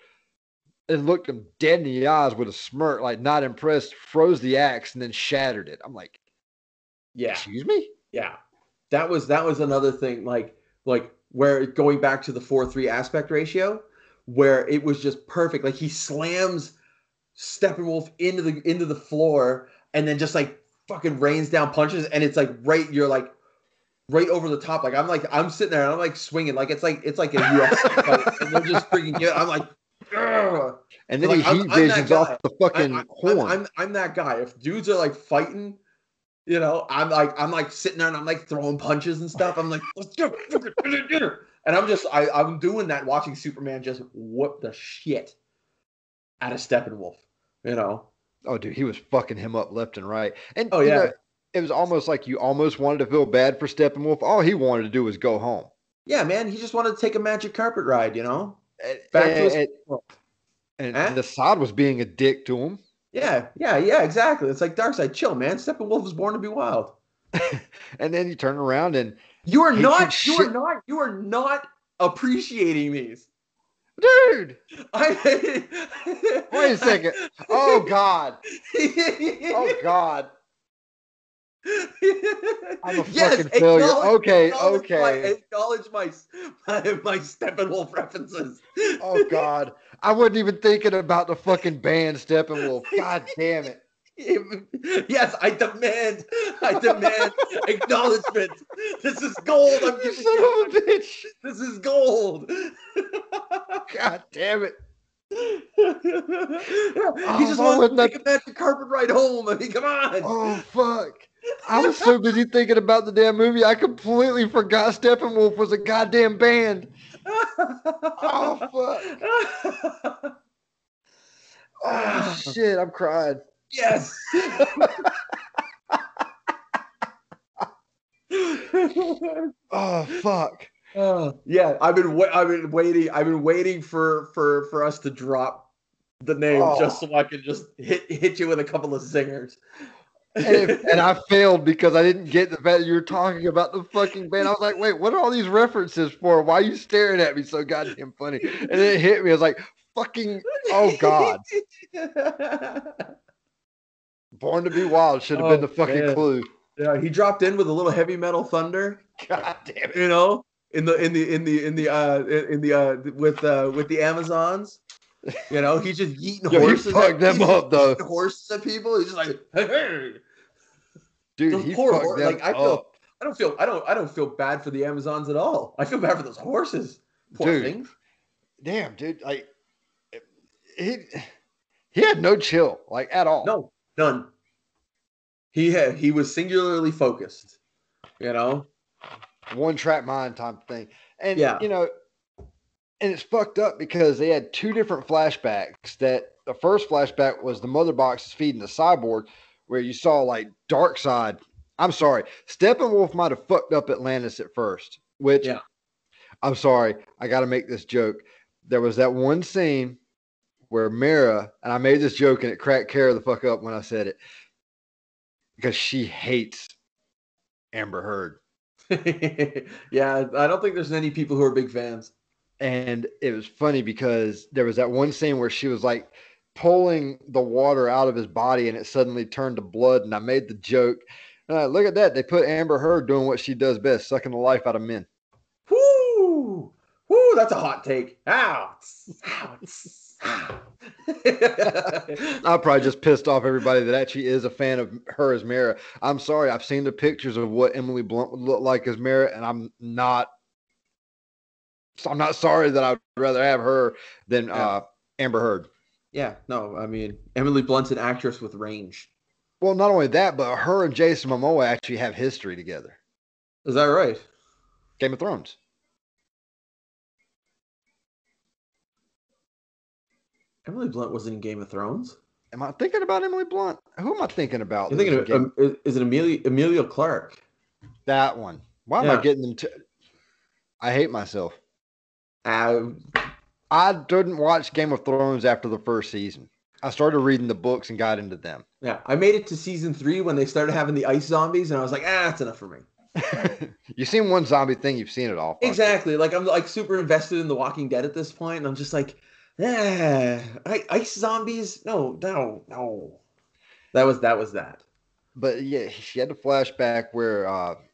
and looked him dead in the eyes with a smirk, not impressed, froze the axe, and then shattered it. I'm excuse me? Yeah. That was another thing, where going back to the 4:3 aspect ratio, where it was just perfect. He slams Steppenwolf into the floor and then just fucking rains down punches. And it's right over the top. I'm sitting there and I'm swinging. It's like a UFC fight. And they're just freaking good. I'm Ugh. And then he visions off the fucking horn. I'm that guy. If dudes are fighting, I'm sitting there and I'm throwing punches and stuff. I'm let's go. And I'm doing that watching Superman just whoop the shit out of Steppenwolf, Oh, dude, he was fucking him up left and right. And, it was almost you almost wanted to feel bad for Steppenwolf. All he wanted to do was go home. Yeah, man, he just wanted to take a magic carpet ride, And the sod was being a dick to him. Yeah, exactly. It's Darkseid, chill, man. Steppenwolf was born to be wild. And then you turn around and... You are not appreciating these. Dude. Wait a second. Oh God. Oh God. I'm a fucking failure. Okay. Acknowledge my Steppenwolf references. Oh God. I wasn't even thinking about the fucking band Steppenwolf. God damn it. Yes, I demand acknowledgement. This is gold. I'm giving you son of a bitch. This is gold. God damn it. He just wanted to take that carpet ride home. I mean, come on. Oh, fuck. I was so busy thinking about the damn movie, I completely forgot Steppenwolf was a goddamn band. Oh, fuck. Oh, shit. I'm crying. Yes. Oh, fuck. Yeah, I've been waiting for us to drop the name just so I can just hit you with a couple of zingers. And I failed because I didn't get the fact you were talking about the fucking band. I was like, wait, what are all these references for? Why are you staring at me so goddamn funny? And then it hit me. I was like, fucking, oh, God. Born to Be Wild should have been the fucking clue. Yeah, he dropped in with a little heavy metal thunder. God damn it. You know, with the Amazons. You know, he's just yeeting horses. He fucked them up, though. Horses at people. He's just like, hey. Dude, he fucked them up. I don't feel bad for the Amazons at all. I feel bad for those horses. Poor things. Damn, dude. Like, he had no chill, like, at all. No, none. He was singularly focused. You know, one track mind type thing. And you know. And it's fucked up because they had two different flashbacks. That the first flashback was the mother box is feeding the cyborg, where you saw like Darkseid. I'm sorry, Steppenwolf might have fucked up Atlantis at first. Which, I'm sorry, I got to make this joke. There was that one scene where Mera, and I made this joke and it cracked Kara the fuck up when I said it, because she hates Amber Heard. Yeah, I don't think there's any people who are big fans. And it was funny because there was that one scene where she was like pulling the water out of his body and it suddenly turned to blood. And I made the joke. Look at that. They put Amber Heard doing what she does best, sucking the life out of men. Woo! Woo! That's a hot take. Ow! Ow! I probably just pissed off everybody that actually is a fan of her as Mera. I'm sorry. I've seen the pictures of what Emily Blunt would look like as Mera, and I'm not sorry that I'd rather have her than Amber Heard. Yeah, no, I mean, Emily Blunt's an actress with range. Well, not only that, but her and Jason Momoa actually have history together. Is that right? Game of Thrones. Emily Blunt was in Game of Thrones? Am I thinking about Emily Blunt? Who am I thinking about? You're thinking of, is it Emilia Clarke? That one. Why am I getting them to... I hate myself. I didn't watch Game of Thrones after the first season. I started reading the books and got into them. Yeah, I made it to season 3 when they started having the ice zombies, and I was like, that's enough for me. You've seen one zombie thing, you've seen it all. Exactly. Like, I'm like super invested in The Walking Dead at this point, and I'm just like, ice zombies? No. That was that. But yeah, she had the flashback where,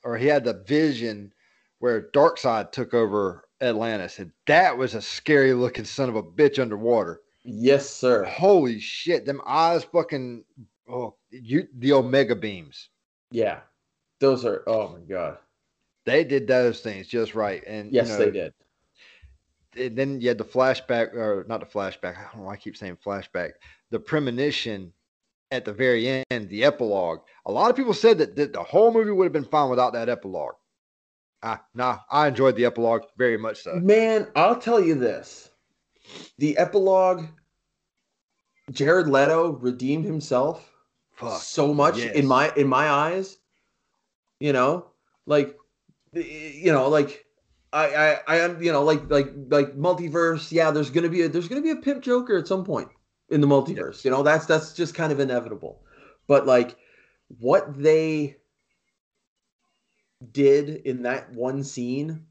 or he had the vision where Darkseid took over Atlantis, and that was a scary looking son of a bitch underwater. Yes, sir. Holy shit, them eyes fucking the Omega beams. Yeah, those are my god. They did those things just right, and yes, they did. And then you had the flashback, or not the flashback. I don't know why I keep saying flashback. The premonition at the very end, the epilogue. A lot of people said that the whole movie would have been fine without that epilogue. I enjoyed the epilogue very much so. Man, I'll tell you this. The epilogue, Jared Leto redeemed himself so much in my eyes. You know? Like, you know, like I you know, like multiverse, there's gonna be a pimp Joker at some point in the multiverse. You know, that's just kind of inevitable. But like what they did in that one scene,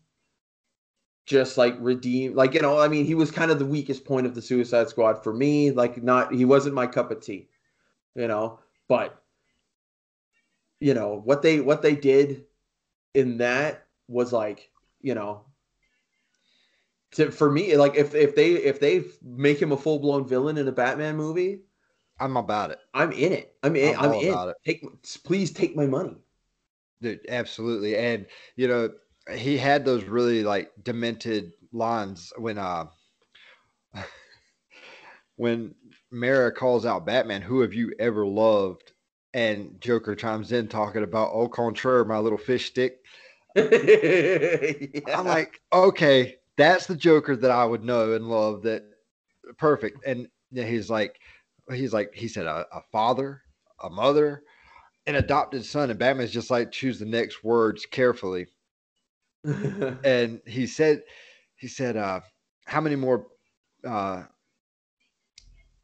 just like redeem, like, you know, I mean, he was kind of the weakest point of the Suicide Squad for me. Like, he wasn't my cup of tea, you know, but you know what they did in that was like, you know, for me, like if they make him a full blown villain in a Batman movie, I'm about it. I'm in it. I'm in. About it. Please take my money. Dude, absolutely. And, you know, he had those really, like, demented lines when when Mara calls out Batman, who have you ever loved? And Joker chimes in talking about, au contraire, my little fish stick. Yeah. I'm like, okay, that's the Joker that I would know and love. That perfect. And he's like, he said a father, a mother, an adopted son. And Batman's just like, choose the next words carefully. And he said, how many more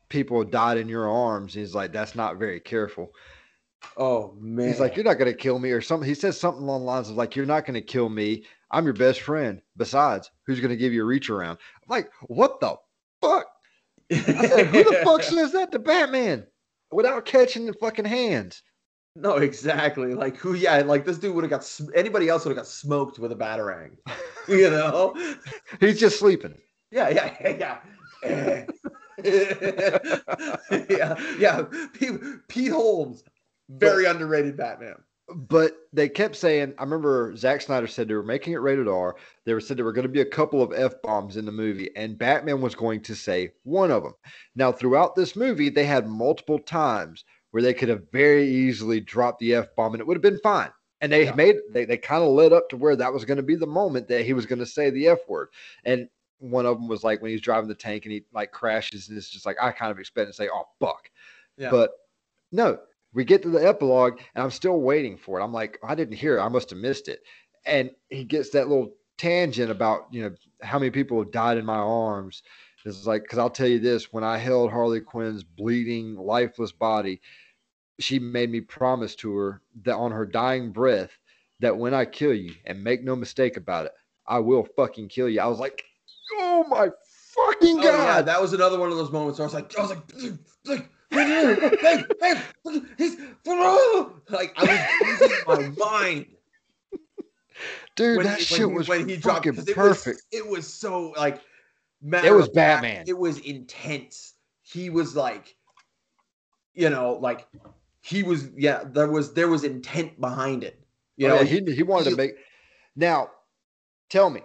people died in your arms? He's like, that's not very careful. Oh man. He's like, you're not going to kill me or something. He says something along the lines of like, you're not going to kill me. I'm your best friend. Besides, who's going to give you a reach around? I'm like, what the fuck? I said, who the fuck says that to Batman without catching the fucking hands? No, exactly. Like who? Yeah, like this dude would have got anybody else would have got smoked with a batarang. You know, he's just sleeping. Yeah. yeah. Pete Holmes, very underrated Batman. But they kept saying, I remember Zack Snyder said they were making it rated R. They said there were going to be a couple of F-bombs in the movie, and Batman was going to say one of them. Now, throughout this movie, they had multiple times where they could have very easily dropped the F-bomb, and it would have been fine. And they made they kind of led up to where that was going to be the moment that he was going to say the F-word. And one of them was like when he's driving the tank and he like crashes, and it's just like, I kind of expected to say, oh, fuck. Yeah. But no. We get to the epilogue, and I'm still waiting for it. I'm like, I didn't hear it. I must have missed it. And he gets that little tangent about, you know, how many people have died in my arms. It's like, because I'll tell you this, when I held Harley Quinn's bleeding, lifeless body, she made me promise to her that on her dying breath that when I kill you, and make no mistake about it, I will fucking kill you. I was like, oh, my fucking God. Oh, yeah. That was another one of those moments where I was like, like I was losing my mind, dude. When that shit was fucking dropped, perfect. It was so like, it was Batman. Fact, it was intense. He was like, you know, like he was. Yeah, there was intent behind it. You know, he wanted to make. Now, tell me.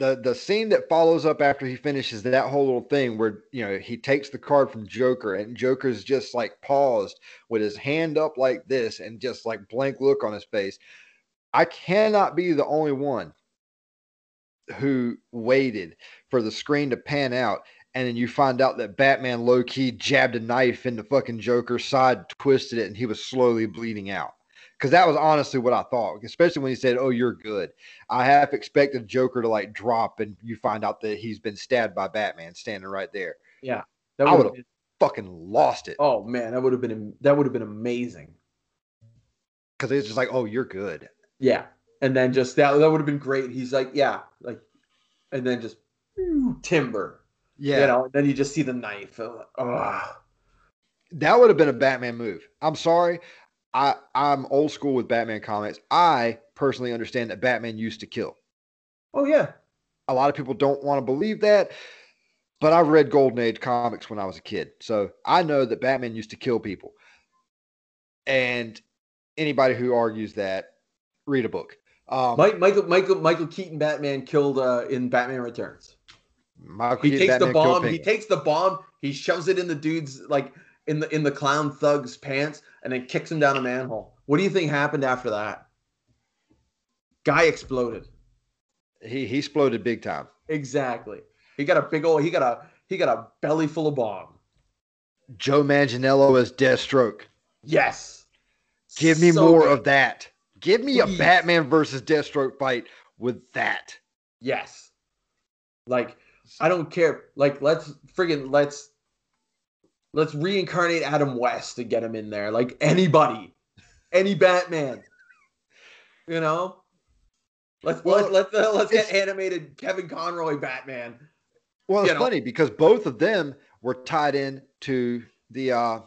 The scene that follows up after he finishes that whole little thing where, you know, he takes the card from Joker and Joker's just like paused with his hand up like this and just like blank look on his face. I cannot be the only one who waited for the screen to pan out. And then you find out that Batman low key jabbed a knife into fucking Joker's side, twisted it, and he was slowly bleeding out. Because that was honestly what I thought, especially when he said, oh, you're good. I half expected Joker to like drop and you find out that he's been stabbed by Batman standing right there. Yeah. I would have fucking lost it. Oh, man. That would have been amazing. Because it's just like, oh, you're good. Yeah. And then just that would have been great. He's like, yeah. Like, and then just timber. Yeah. You know, and then you just see the knife. Ugh. That would have been a Batman move. I'm sorry. I'm old school with Batman comics. I personally understand that Batman used to kill. Oh, yeah. A lot of people don't want to believe that, but I read Golden Age comics when I was a kid. So I know that Batman used to kill people. And anybody who argues that, read a book. Michael Keaton Batman killed in Batman Returns. He takes the bomb. He shoves it in the dude's, like, in the clown thug's pants, and then kicks him down a manhole. What do you think happened after that? Guy exploded. He exploded big time. Exactly. He got a belly full of bomb. Joe Manganiello as Deathstroke. Yes. Give me more of that. Give me a Batman versus Deathstroke fight with that. Yes. Like, I don't care. Like, let's reincarnate Adam West and get him in there. Like anybody, any Batman, you know. Let's get animated Kevin Conroy Batman. Well, it's funny because both of them were tied in to the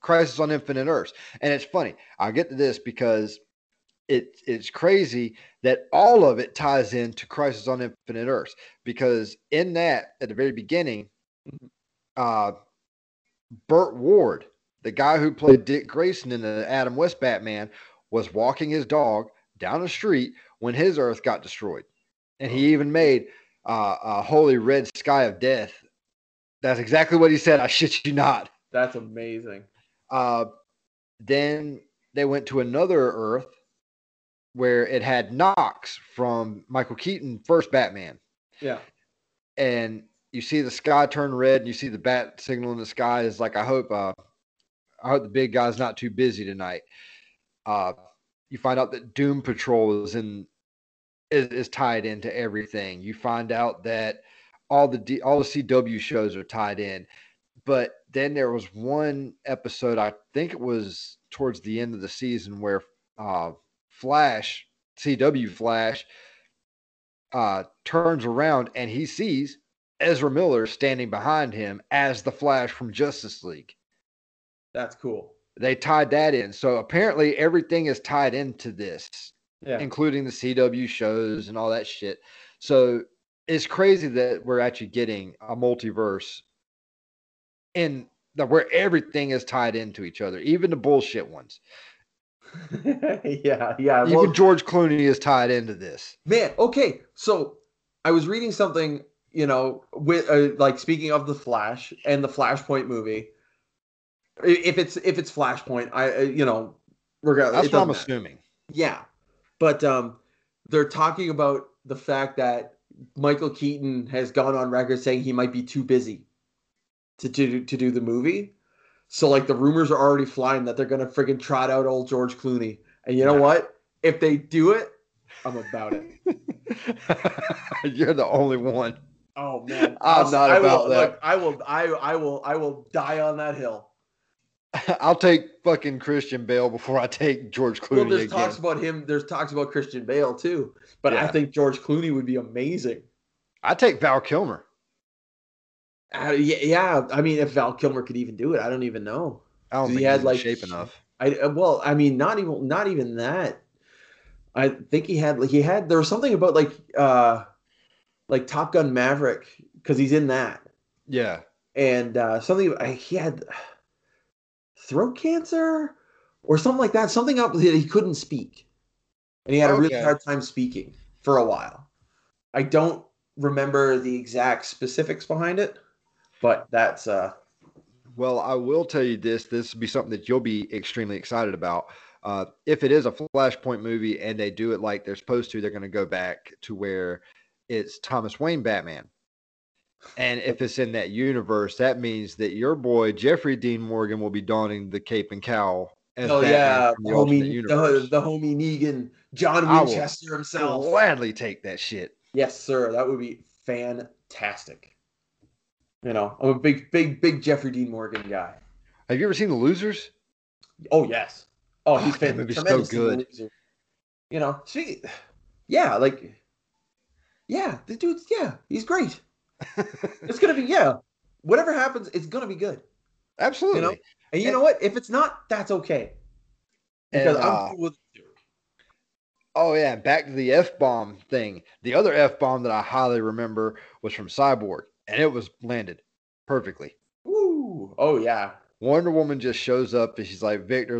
Crisis on Infinite Earths, and it's funny. I'll get to this because it's crazy that all of it ties into Crisis on Infinite Earths because in that at the very beginning. Burt Ward, the guy who played Dick Grayson in the Adam West Batman, was walking his dog down the street when his Earth got destroyed, and he even made a holy red sky of death That's exactly what he said. I shit you not. That's amazing. Then they went to another Earth where it had Knox from Michael Keaton's first Batman. Yeah. And you see the sky turn red and you see the bat signal in the sky. It's like, I hope the big guy's not too busy tonight. You find out that Doom Patrol is tied into everything. You find out that all the CW shows are tied in. But then there was one episode, I think it was towards the end of the season, where CW Flash turns around and he sees Ezra Miller standing behind him as the Flash from Justice League. That's cool. They tied that in. So apparently everything is tied into this, including the CW shows and all that shit. So it's crazy that we're actually getting a multiverse in the, where everything is tied into each other, even the bullshit ones. Yeah. Even George Clooney is tied into this. Man, okay. So I was reading something, with like speaking of the Flash and the Flashpoint movie. If it's Flashpoint, I regardless. That's what I'm assuming. Yeah, but they're talking about the fact that Michael Keaton has gone on record saying he might be too busy to do the movie. So like the rumors are already flying that they're gonna freaking trot out old George Clooney. And you know what? If they do it, I'm about it. You're the only one. Oh man, I'm not about that. Look, I will die on that hill. I'll take fucking Christian Bale before I take George Clooney. Well, there's talks about him. There's talks about Christian Bale too, but I think George Clooney would be amazing. I take Val Kilmer. I mean, if Val Kilmer could even do it, I don't even know. I don't think he had like shape enough. Not even that. I think he had. There was something about like Top Gun Maverick, because he's in that. Yeah. And he had throat cancer or something like that. Something up that he couldn't speak. And he had a really hard time speaking for a while. I don't remember the exact specifics behind it, but that's... Well, I will tell you this. This will be something that you'll be extremely excited about. If it is a Flashpoint movie and they do it like they're supposed to, they're going to go back to where... it's Thomas Wayne Batman. And if it's in that universe, that means that your boy, Jeffrey Dean Morgan, will be donning the cape and cowl. As the homie Negan, John Winchester himself. I'll gladly take that shit. Yes, sir. That would be fantastic. I'm a big Jeffrey Dean Morgan guy. Have you ever seen The Losers? Oh, yes. Oh, he's fantastic. So good. Yeah, the dude's, he's great. It's going to be, whatever happens, it's going to be good. Absolutely. And you know what? If it's not, that's okay. Because I'm cool with it. Oh, yeah, back to the F-bomb thing. The other F-bomb that I highly remember was from Cyborg, and it was landed perfectly. Ooh, oh, yeah. Wonder Woman just shows up, and she's like, Victor,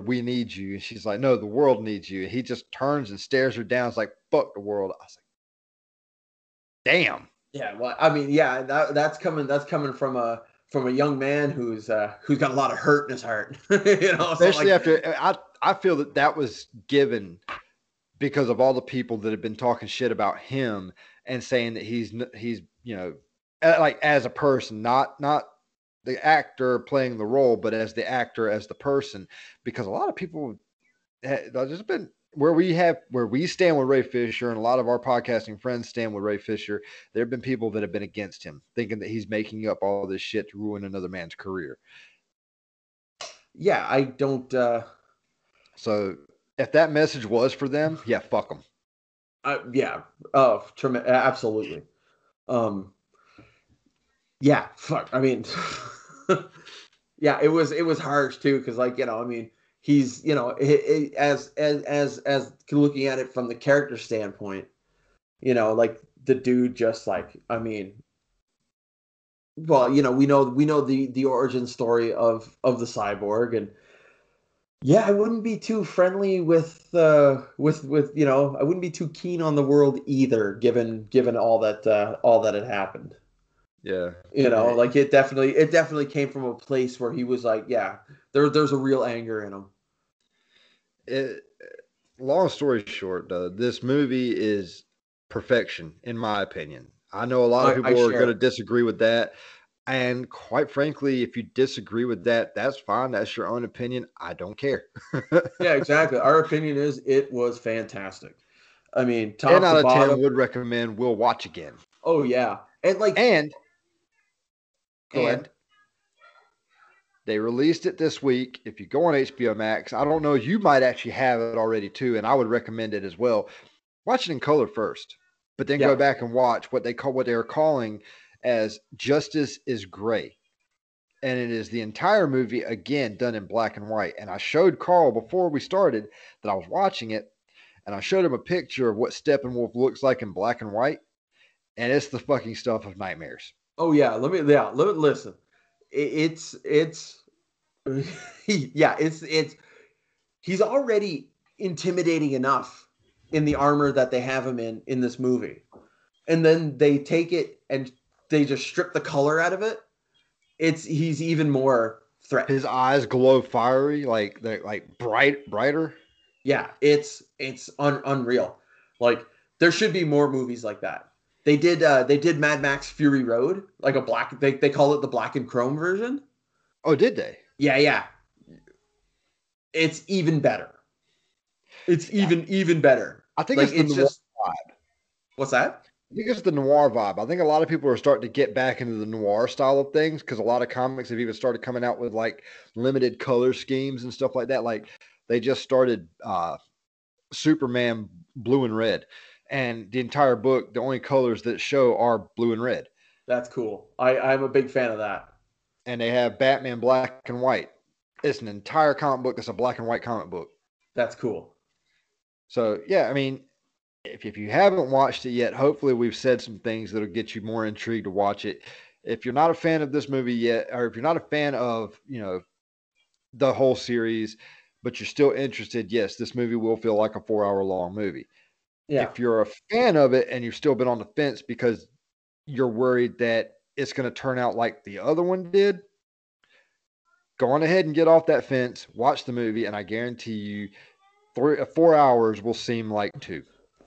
we need you. And she's like, no, the world needs you. And he just turns and stares her down. It's like, fuck the world. I was like, damn. Yeah, well, I mean, that's coming from a young man who's got a lot of hurt in his heart. Especially after I feel that was given because of all the people that have been talking shit about him and saying that he's like as a person, not the actor playing the role, but as the actor as the person, because a lot of people there's been. Where we stand with Ray Fisher, and a lot of our podcasting friends stand with Ray Fisher, there have been people that have been against him, thinking that he's making up all this shit to ruin another man's career. Yeah, I don't. So if that message was for them, fuck them. Absolutely. Fuck. I mean, it was harsh too, because I mean. He's, as looking at it from the character standpoint, like the dude just like, I mean, well, we know the origin story of the Cyborg, and I wouldn't be too friendly with I wouldn't be too keen on the world either, given all that had happened. Yeah. You know, like it definitely came from a place where he was like, yeah, there's a real anger in him. Long story short, though, this movie is perfection, in my opinion. I know a lot of people are going to disagree with that. And quite frankly, if you disagree with that, that's fine. That's your own opinion. I don't care. Yeah, exactly. Our opinion is it was fantastic. I mean, top 10 out of 10 would recommend. We'll watch again. Oh, yeah. And like, and they released it this week. If you go on HBO Max, I don't know, you might actually have it already too. And I would recommend it as well. Watch it in color first, but then go back and watch what they are calling as Justice is Gray. And it is the entire movie, again, done in black and white. And I showed Carl before we started that I was watching it, and I showed him a picture of what Steppenwolf looks like in black and white. And it's the fucking stuff of nightmares. Oh, yeah. Let me listen. He's already intimidating enough in the armor that they have him in this movie. And then they take it and they just strip the color out of it. He's even more threatening. His eyes glow fiery, like they're like brighter. Yeah, it's unreal. Like there should be more movies like that. They did Mad Max Fury Road, like a black. They call it the black and chrome version. Oh, did they? Yeah. It's even better. It's even better. I think like, it's just what's that? I think it's the noir vibe. I think a lot of people are starting to get back into the noir style of things because a lot of comics have even started coming out with like limited color schemes and stuff like that. Like they just started Superman blue and red, and the entire book, the only colors that show are blue and red. That's cool. I'm a big fan of that. And they have Batman black and white. It's an entire comic book that's a black and white comic book. That's cool. So, yeah, I mean, if you haven't watched it yet, hopefully we've said some things that'll get you more intrigued to watch it. If you're not a fan of this movie yet, or if you're not a fan of, you know, the whole series, but you're still interested, yes, this movie will feel like a 4-hour long movie. Yeah. If you're a fan of it and you've still been on the fence because you're worried that it's going to turn out like the other one did, go on ahead and get off that fence, watch the movie, and I guarantee you 4 hours will seem like 2.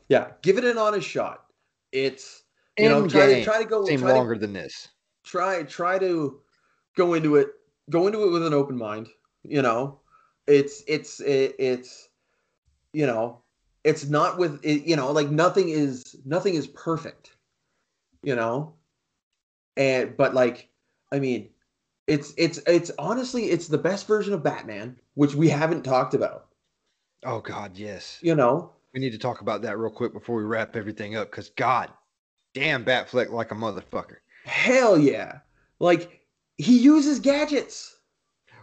Yeah, give it an honest shot. It's try to go longer than this. Try to go into it with an open mind. You know, nothing is perfect. You know, it's honestly the best version of Batman, which we haven't talked about. Oh God, yes. You know. We need to talk about that real quick before we wrap everything up because God damn Batfleck like a motherfucker. Hell yeah. Like he uses gadgets.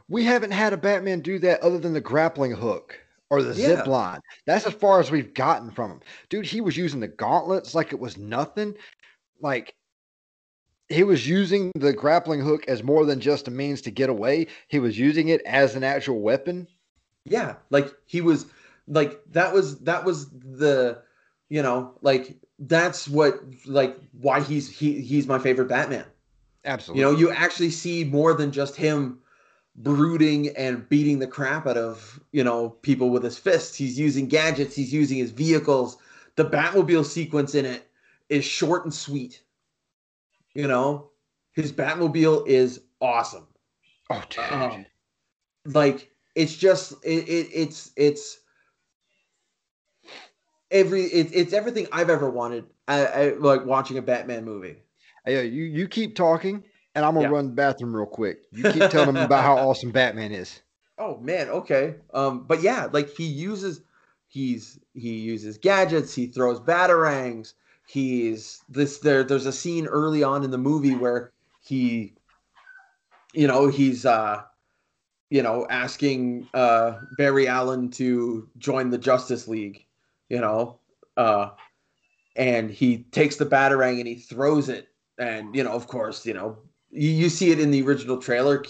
We haven't had a Batman do that other than the grappling hook or the zip line. That's as far as we've gotten from him. Dude, he was using the gauntlets like it was nothing. Like he was using the grappling hook as more than just a means to get away. He was using it as an actual weapon. Yeah. Like he was... Like that's why he's my favorite Batman. Absolutely. You know, you actually see more than just him brooding and beating the crap out of, you know, people with his fists. He's using gadgets. He's using his vehicles. The Batmobile sequence in it is short and sweet. You know, his Batmobile is awesome. Oh, dude. It's everything I've ever wanted. I like watching a Batman movie. Yeah, you keep talking, and I'm gonna run the bathroom real quick. You keep telling them about how awesome Batman is. Oh man, okay. But yeah, like he uses gadgets. He throws batarangs. There's a scene early on in the movie where he's asking Barry Allen to join the Justice League. You know, and he takes the batarang and he throws it. And, you know, of course, you know, you see it in the original trailer.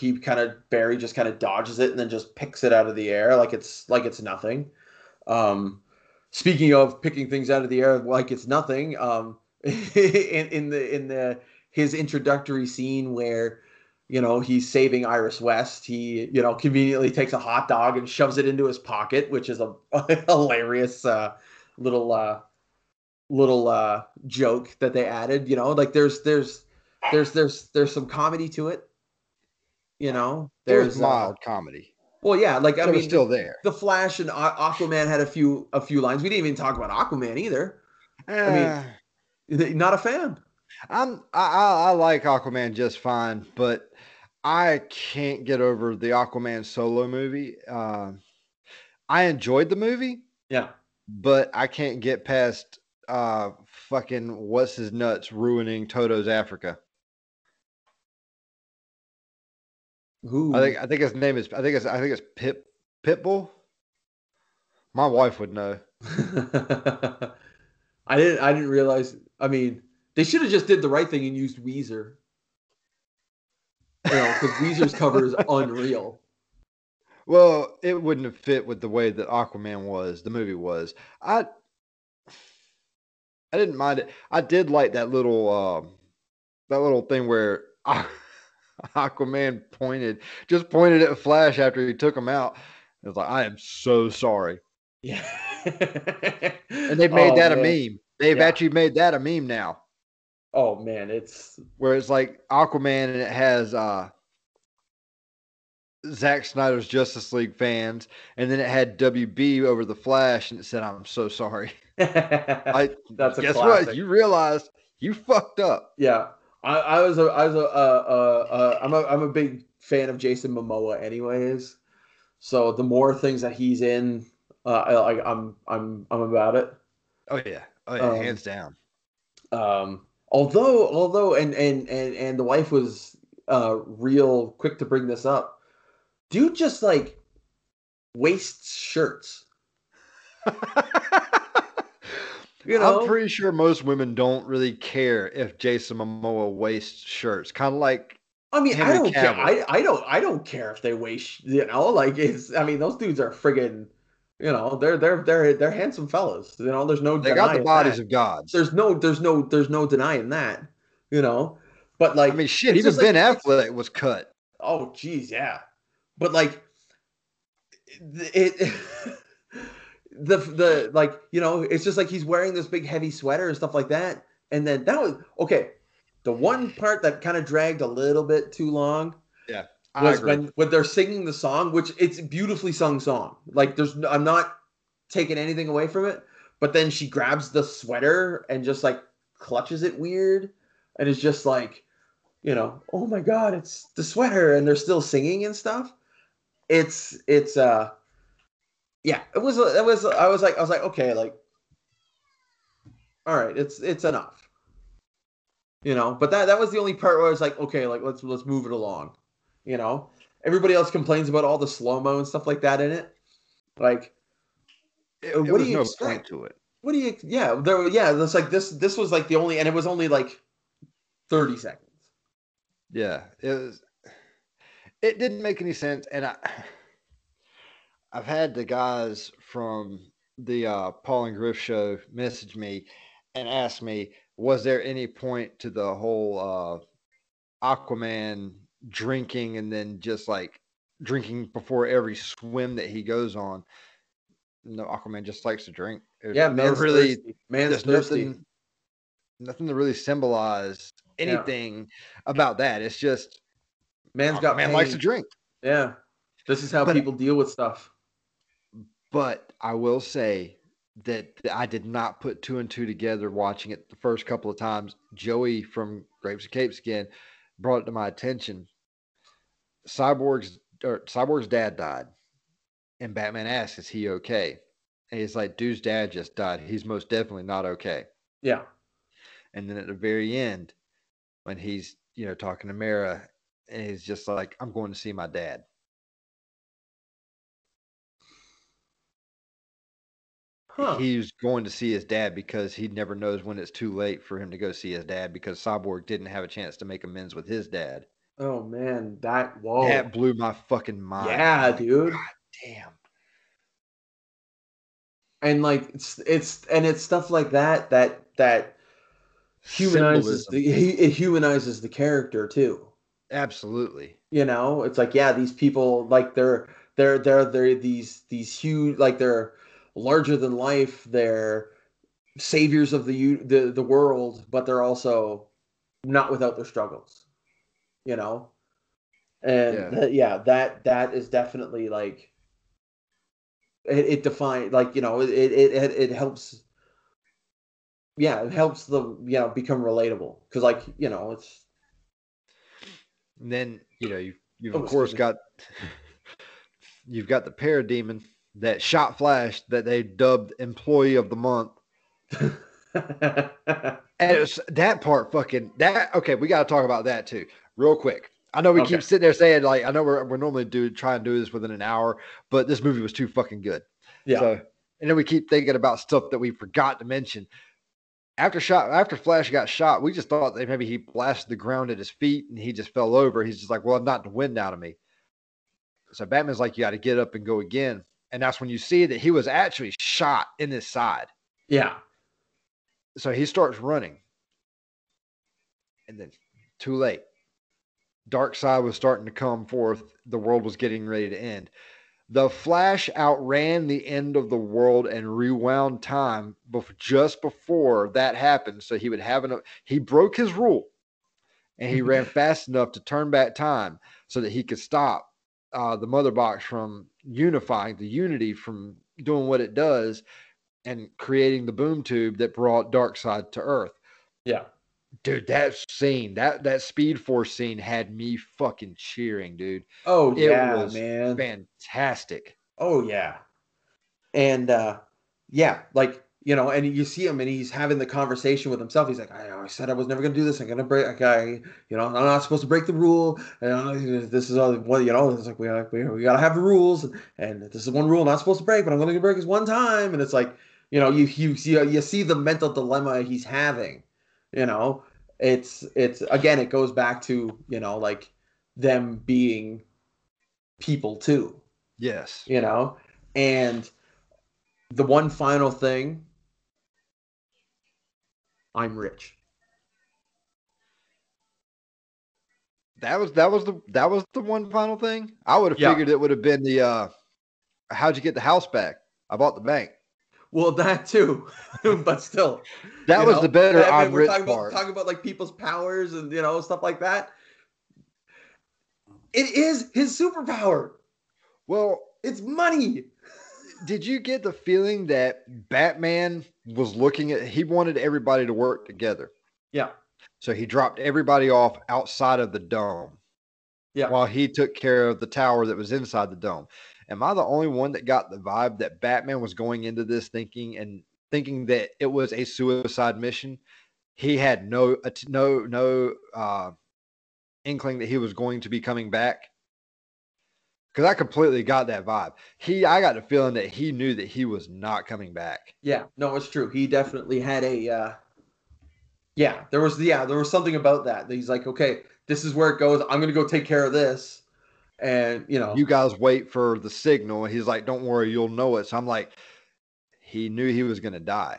Barry just kind of dodges it and then just picks it out of the air like it's nothing. Speaking of picking things out of the air like it's nothing, in the his introductory scene where, you know, he's saving Iris West. He, you know, conveniently takes a hot dog and shoves it into his pocket, which is a hilarious little joke that they added. You know, like there's some comedy to it. You know, there's mild comedy. Well, yeah, like I mean, still there. The Flash and Aquaman had a few lines. We didn't even talk about Aquaman either. I mean, not a fan. I like Aquaman just fine, but I can't get over the Aquaman solo movie. I enjoyed the movie, yeah, but I can't get past fucking what's his nuts ruining Toto's Africa. Who? I think his name is I think it's Pitbull. My wife would know. I didn't realize. I mean, they should have just did the right thing and used Weezer. You know, because Weezer's cover is unreal. Well, it wouldn't have fit with the way that Aquaman was, the movie was. I didn't mind it. I did like that little thing where Aquaman pointed at Flash after he took him out. It was like, I am so sorry. Yeah. And they've made that a meme. They've actually made that a meme now. Oh man, it's where it's like Aquaman and it has Zack Snyder's Justice League fans, and then it had WB over the Flash, and it said, "I'm so sorry." That's a guess classic. What? You realized you fucked up. Yeah, I'm a big fan of Jason Momoa, anyways. So the more things that he's in, I'm about it. Oh yeah, hands down. Although, and the wife was real quick to bring this up. Dude just like wastes shirts. You know? I'm pretty sure most women don't really care if Jason Momoa wastes shirts. Kind of like, I mean, Henry I don't Cavill. Care. I don't care if they waste. You know, like those dudes are friggin'. You know, they're handsome fellas. You know, there's no denying that. They got the bodies of gods. There's no denying that. You know, but like, I mean, shit, even Ben Affleck was cut. Oh, geez, yeah, but like, the like, you know, it's just like he's wearing this big heavy sweater and stuff like that, and then that was okay. The one part that kind of dragged a little bit too long. Yeah. Was when they're singing the song, which it's a beautifully sung song. Like I'm not taking anything away from it. But then she grabs the sweater and just like clutches it weird, and it's just like, you know, oh my god, it's the sweater, and they're still singing and stuff. I was like okay, like, all right, it's enough. You know, but that was the only part where I was like, okay, like let's move it along. You know, everybody else complains about all the slow-mo and stuff like that in it. Like, what do you expect to it? What do you? Yeah, there. Yeah, that's like this. This was like the only, and it was only like 30 seconds. Yeah, it was. It didn't make any sense, and I've had the guys from the Paul and Griff show message me and ask me, was there any point to the whole Aquaman drinking and then just like drinking before every swim that he goes on? No, Aquaman just likes to drink. Nothing to really symbolize anything about that. It's just man likes to drink. Yeah, this is how people deal with stuff. But I will say that I did not put two and two together watching it the first couple of times. Joey from Grapes and Capes again brought it to my attention. Cyborg's dad died, and Batman asks, "Is he okay?" And he's like, "Dude's dad just died. He's most definitely not okay." Yeah. And then at the very end, when he's, you know, talking to Mara, and he's just like, "I'm going to see my dad." Huh. He's going to see his dad because he never knows when it's too late for him to go see his dad, because Cyborg didn't have a chance to make amends with his dad. Oh man, that blew my fucking mind. Yeah, dude. God damn. And like it's stuff like that humanizes it humanizes the character too. Absolutely. You know, it's like, yeah, these people, like, they're these huge, like, they're larger than life. They're saviors of the world, but they're also not without their struggles, you know? And yeah, that is definitely like, it defines, like, you know, it helps. Yeah. It helps become relatable. 'Cause, like, you know, it's. And then, you know, you've of course got, you've got the parademon that shot Flash that they dubbed Employee of the Month. And it's that part fucking that. Okay. We got to talk about that too, real quick. I know we keep sitting there saying, like, I know we're normally try and do this within an hour, but this movie was too fucking good. Yeah. So, and then we keep thinking about stuff that we forgot to mention. After Flash got shot, we just thought that maybe he blasted the ground at his feet and he just fell over. He's just like, well, I'm not the wind out of me. So Batman's like, you got to get up and go again. And that's when you see that he was actually shot in his side. Yeah. So he starts running. And then too late. Dark Side was starting to come forth. The world was getting ready to end. The Flash outran the end of the world and rewound time just before that happened. So he would have enough. He broke his rule and he ran fast enough to turn back time so that he could stop the mother box from unifying, the unity from doing what it does and creating the boom tube that brought Darkseid to Earth. Yeah. Dude, that scene, that Speed Force scene had me fucking cheering, dude. Oh, yeah, it was, man. Fantastic. Oh, yeah. And, yeah, like, you know, and you see him and he's having the conversation with himself. He's like, I said I was never going to do this. I'm going to break, you know, I'm not supposed to break the rule. And this is all, well, you know, it's like, we got to have the rules. And this is one rule I'm not supposed to break, but I'm going to break this one time. And it's like, you know, you see the mental dilemma he's having. You know, it's again, it goes back to, you know, like them being people too. Yes. You know, and the one final thing. I'm rich. That was the one final thing. I would have figured it would have been the, how'd you get the house back? I bought the bank. Well, that too, but still, that was the better. I mean, we're talking about like people's powers and, you know, stuff like that. It is his superpower. Well, it's money. Did you get the feeling that Batman was looking at? He wanted everybody to work together. Yeah. So he dropped everybody off outside of the dome. Yeah. While he took care of the tower that was inside the dome. Am I the only one that got the vibe that Batman was going into this thinking that it was a suicide mission? He had no inkling that he was going to be coming back. 'Cause I completely got that vibe. I got the feeling that he knew that he was not coming back. Yeah, no, it's true. He definitely had a, there was something about that. He's like, okay, this is where it goes. I'm going to go take care of this. And, you know, you guys wait for the signal. He's like, don't worry, you'll know it. So I'm like, he knew he was going to die.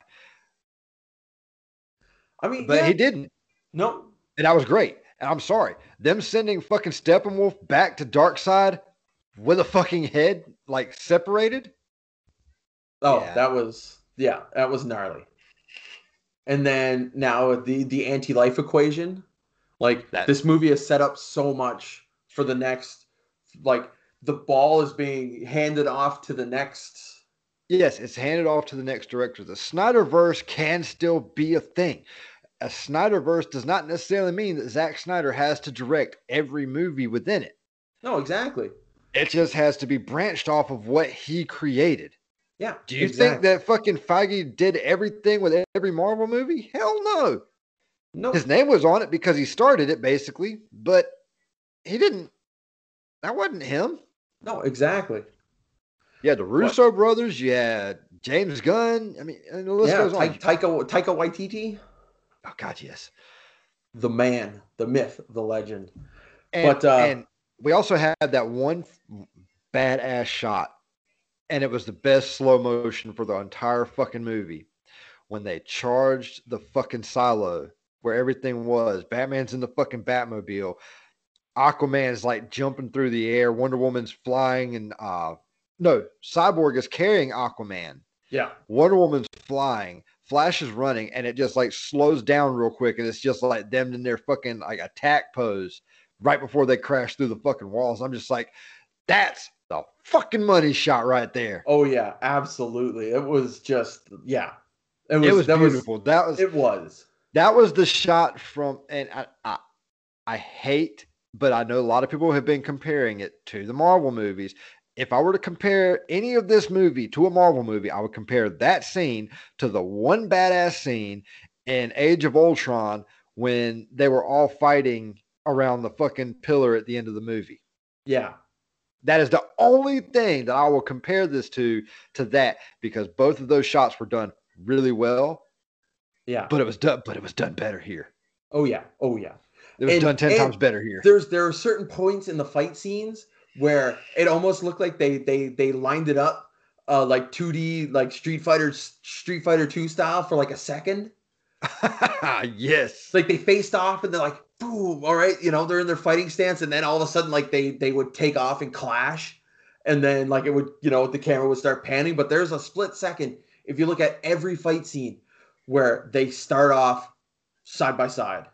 I mean, but he didn't. No. And that was great. And I'm sorry. Them sending fucking Steppenwolf back to Darkseid with a fucking head, like, separated. Oh, yeah. That was gnarly. And then now the anti-life equation, like that, this movie has set up so much for the next, like the ball is being handed off to the next. Yes, it's handed off to the next director. The Snyderverse can still be a thing. A Snyderverse does not necessarily mean that Zack Snyder has to direct every movie within it. No, exactly. It just has to be branched off of what he created. Yeah. Do you think that fucking Feige did everything with every Marvel movie? Hell no. No. His name was on it because he started it basically, but he didn't. That wasn't him. No, exactly. Yeah, the Russo brothers. Yeah, James Gunn. I mean, and the list goes on. Taika Waititi. Oh God, yes. The man, the myth, the legend. And we also had that one badass shot, and it was the best slow motion for the entire fucking movie when they charged the fucking silo where everything was. Batman's in the fucking Batmobile. Aquaman's like jumping through the air. Wonder Woman's flying, and Cyborg is carrying Aquaman. Yeah. Wonder Woman's flying. Flash is running, and it just like slows down real quick, and it's just like them in their fucking like attack pose right before they crash through the fucking walls. I'm just like, that's the fucking money shot right there. Oh yeah, absolutely. It was just it was beautiful. That was the shot from, and I hate, but I know a lot of people have been comparing it to the Marvel movies. If I were to compare any of this movie to a Marvel movie, I would compare that scene to the one badass scene in Age of Ultron when they were all fighting around the fucking pillar at the end of the movie. Yeah. That is the only thing that I will compare this to that, because both of those shots were done really well. Yeah. But it was done better here. Oh yeah. It was done 10 times better here. There are certain points in the fight scenes where it almost looked like they lined it up like 2D, like Street Fighter 2 style for like a second. Yes. Like they faced off and they're like, boom, all right, they're in their fighting stance, and then all of a sudden like they would take off and clash, and then like it would, the camera would start panning, but there's a split second if you look at every fight scene where they start off side by side,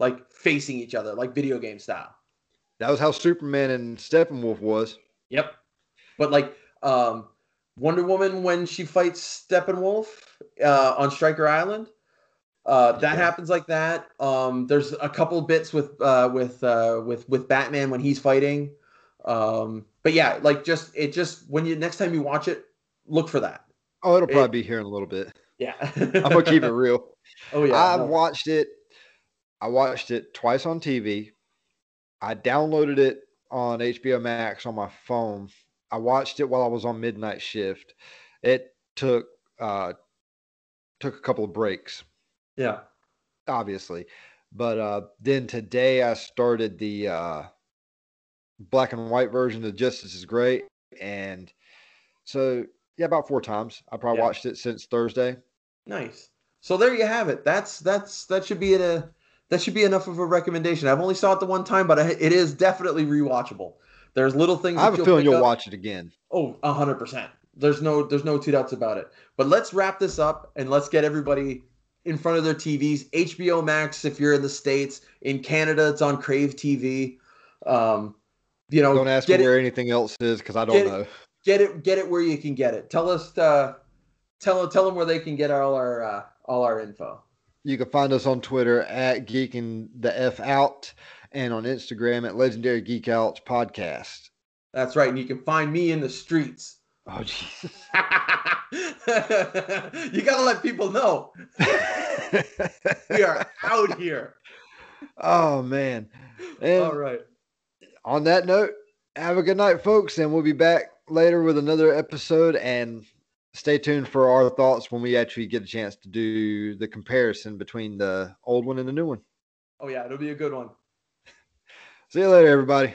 like facing each other, like video game style. That was how Superman and Steppenwolf was. Yep. But like Wonder Woman, when she fights Steppenwolf on Striker Island, that happens like that. There's a couple bits with Batman when he's fighting. But yeah, like just when you next time you watch it, look for that. Oh, it'll probably be here in a little bit. Yeah. I'm going to keep it real. Oh yeah. I watched it twice on TV. I downloaded it on HBO Max on my phone. I watched it while I was on midnight shift. It took a couple of breaks. Yeah. Obviously. But then today I started the black and white version of Justice is Great. And so, yeah, about 4 times. I probably watched it since Thursday. Nice. So there you have it. That should be enough of a recommendation. I've only saw it the one time, but it is definitely rewatchable. There's little things. I have a feeling you'll watch it again. Oh, 100%. There's no two doubts about it. But let's wrap this up and let's get everybody in front of their TVs. HBO Max, if you're in the States. In Canada, it's on Crave TV. Don't ask me where anything else is, because I don't know. Get it where you can get it. Tell us. Tell them where they can get all our info. You can find us on Twitter at Geeking the F Out, and on Instagram at Legendary Geek Outs Podcast. That's right. And you can find me in the streets. Oh, Jesus. You got to let people know. We are out here. Oh, man. And all right. On that note, have a good night, folks. And we'll be back later with another episode. And stay tuned for our thoughts when we actually get a chance to do the comparison between the old one and the new one. Oh, yeah, it'll be a good one. See you later, everybody.